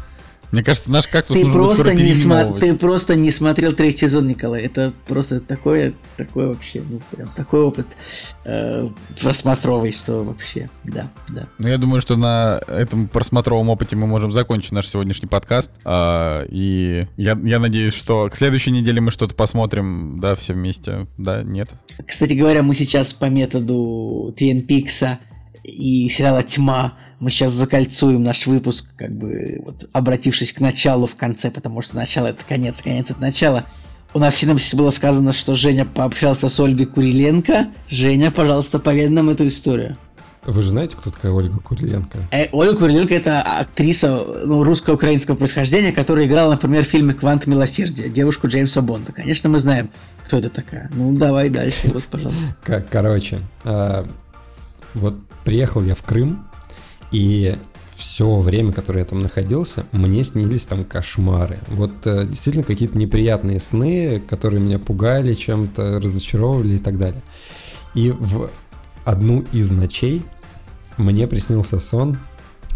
Мне кажется, наш «Кактус» нужно будет скоро переименовывать. Ты просто не смотрел третий сезон, Николай. Это просто такое вообще, ну, прям такой опыт просмотровый, что вообще, да. Ну, я думаю, что на этом просмотровом опыте мы можем закончить наш сегодняшний подкаст. И я надеюсь, что к следующей неделе мы что-то посмотрим, да, все вместе, да, нет. Кстати говоря, мы сейчас по методу Твин Пикса и сериала «Тьма» мы сейчас закольцуем наш выпуск, как бы вот обратившись к началу в конце, потому что начало — это конец, конец — это начало. У нас в синопсисе было сказано, что Женя пообщался с Ольгой Куриленко. Женя, пожалуйста, поведай нам эту историю. Вы же знаете, кто такая Ольга Куриленко? Ольга Куриленко — это актриса русско-украинского происхождения, которая играла, например, в фильме «Квант милосердия», девушку Джеймса Бонда. Конечно, мы знаем, кто это такая. Ну, давай дальше, вот, пожалуйста. Короче, вот приехал я в Крым, и все время, которое я там находился, мне снились там кошмары. Вот действительно какие-то неприятные сны, которые меня пугали чем-то, разочаровывали и так далее. И в одну из ночей мне приснился сон.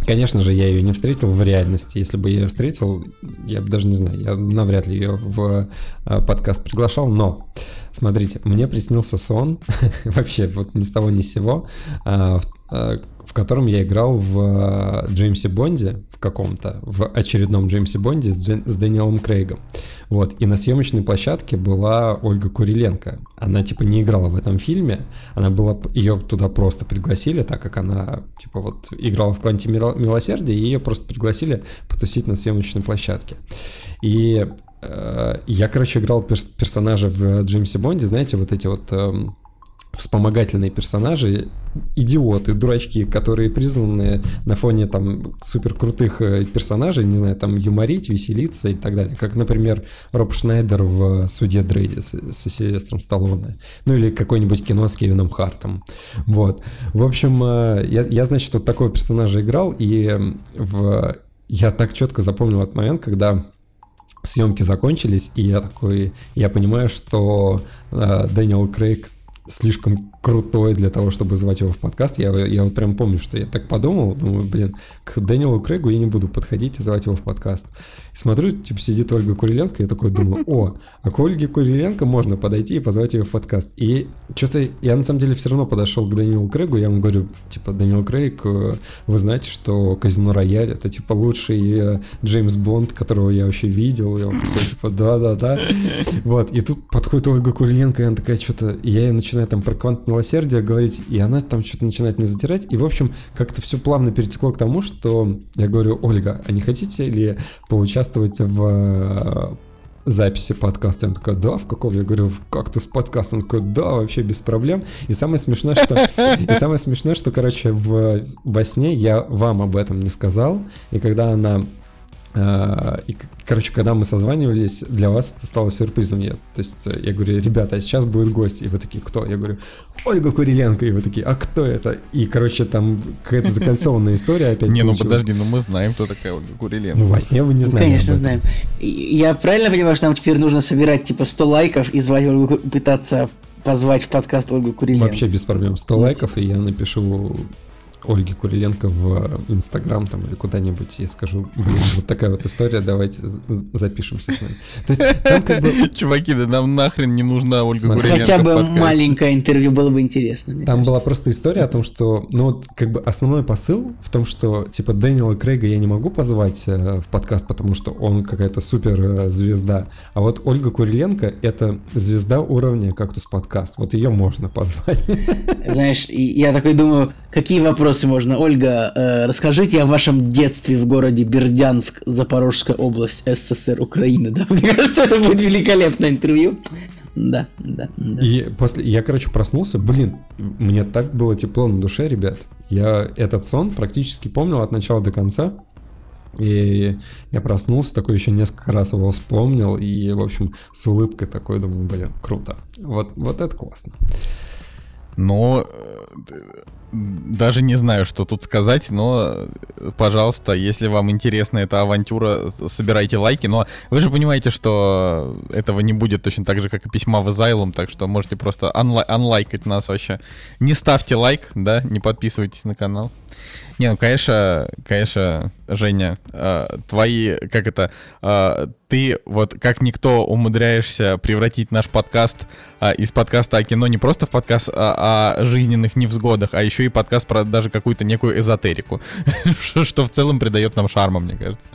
Конечно же, я ее не встретил в реальности. Если бы я ее встретил, я бы даже не знаю, я навряд ли ее в подкаст приглашал, но... Смотрите, мне приснился сон, вообще вот ни с того ни с сего, в котором я играл в Джеймсе Бонде, в каком-то, в очередном Джеймсе Бонде с Дэниелом Крейгом. Вот, и на съемочной площадке была Ольга Куриленко. Она, типа, не играла в этом фильме, она была, ее туда просто пригласили, так как она, типа, вот играла в «Кванте милосердия», и ее просто пригласили потусить на съемочной площадке. И я, короче, играл персонажа в Джеймсе Бонде, знаете, вот эти вот вспомогательные персонажи, идиоты, дурачки, которые призваны на фоне там суперкрутых персонажей, не знаю, там юморить, веселиться и так далее. Как, например, Роб Шнайдер в «Судье Дрейде» со Сильвестром Сталлоне. Ну или какое-нибудь кино с Кевином Хартом. Вот. В общем, я значит, вот такого персонажа играл, и я так четко запомнил этот момент, когда съемки закончились, и я понимаю, что Дэниел Крейг слишком крутой для того, чтобы звать его в подкаст. Я вот прям помню, что я так подумал, думаю, блин, к Дэниелу Крейгу я не буду подходить и звать его в подкаст. И смотрю, типа, сидит Ольга Куриленко, я такой думаю, а к Ольге Куриленко можно подойти и позвать ее в подкаст. И что-то я на самом деле все равно подошел к Дэниелу Крейгу, я ему говорю, типа, Дэниел Крейг, вы знаете, что «Казино Рояль» — это, типа, лучший Джеймс Бонд, которого я вообще видел. И он такой, типа, да. Вот, и тут подходит Ольга Куриленко, и она такая что-то, я ей начинаю там про «Квант милосердия» говорить, и она там что-то начинает мне затирать, и, в общем, как-то все плавно перетекло к тому, что я говорю: Ольга, а не хотите ли поучаствовать в записи подкаста? Она такая: да, в каком? Я говорю: в «Кактус» подкаст. Он такой: да, вообще без проблем. И самое смешное, что, короче, во сне я вам об этом не сказал, и когда она... И, короче, когда мы созванивались, для вас это стало сюрпризом. То есть я говорю: ребята, а сейчас будет гость. И вы такие: кто? Я говорю: Ольга Куриленко. И вы такие: а кто это? И, короче, там какая-то закольцованная история опять. Не, получилась. Ну подожди, мы знаем, кто такая Ольга Куриленко. Ну, во сне вы не знаете. Конечно, знаем. Я правильно понимаю, что нам теперь нужно собирать, типа, 100 лайков и звать Ольгу, пытаться позвать в подкаст Ольгу Куриленко? Вообще без проблем. 100 лайков, и я напишу... Ольги Куриленко в Инстаграм там или куда-нибудь, и скажу: блин, вот такая вот история, давайте запишемся с нами. То есть там как бы... Чуваки, да нам нахрен не нужна Ольга Куриленко. Хотя бы маленькое интервью было бы интересно. Там была просто история о том, что... Ну вот как бы основной посыл в том, что типа Дэниела Крейга я не могу позвать в подкаст, потому что он какая-то супер звезда. А вот Ольга Куриленко — это звезда уровня «Кактус» подкаст. Вот ее можно позвать. Знаешь, я такой думаю, какие вопросы можно. Ольга, расскажите о вашем детстве в городе Бердянск, Запорожская область, СССР, Украина. Да? Мне кажется, это будет великолепное интервью. Да. И после я, короче, проснулся, блин, мне так было тепло на душе, ребят. Я этот сон практически помнил от начала до конца. И я проснулся, такой еще несколько раз его вспомнил, и, в общем, с улыбкой такой думаю: блин, круто. Вот это классно. Но... Даже не знаю, что тут сказать, но, пожалуйста, если вам интересна эта авантюра, собирайте лайки. Но вы же понимаете, что этого не будет точно так же, как и письма в Изайлум, так что можете просто анлайкать нас вообще. Не ставьте лайк, да, не подписывайтесь на канал. Не, ну, конечно, Женя, твои, как это, ты вот как никто умудряешься превратить наш подкаст из подкаста о кино не просто в подкаст о жизненных невзгодах, а еще и подкаст про даже какую-то некую эзотерику, что в целом придает нам шарма, мне кажется.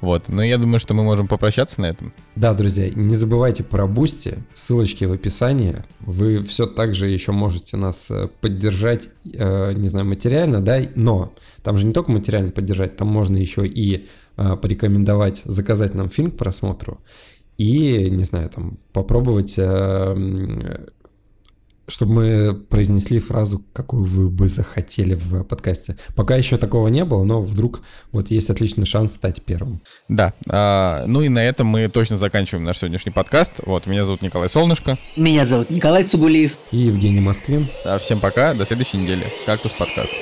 Вот, но я думаю, что мы можем попрощаться на этом. Да, друзья, не забывайте про Бусти, ссылочки в описании. Вы все так же еще можете нас поддержать, не знаю, материально, да, но там же не только материально поддержать, там можно еще и порекомендовать, заказать нам фильм к просмотру и, не знаю, там попробовать, чтобы мы произнесли фразу, какую вы бы захотели в подкасте. Пока еще такого не было, но вдруг вот есть отличный шанс стать первым. Да, ну и на этом мы точно заканчиваем наш сегодняшний подкаст. Вот, меня зовут Николай Солнышко. Меня зовут Николай Цыбульников. И Евгений Москвин. Всем пока, до следующей недели. «Кактус» подкаст.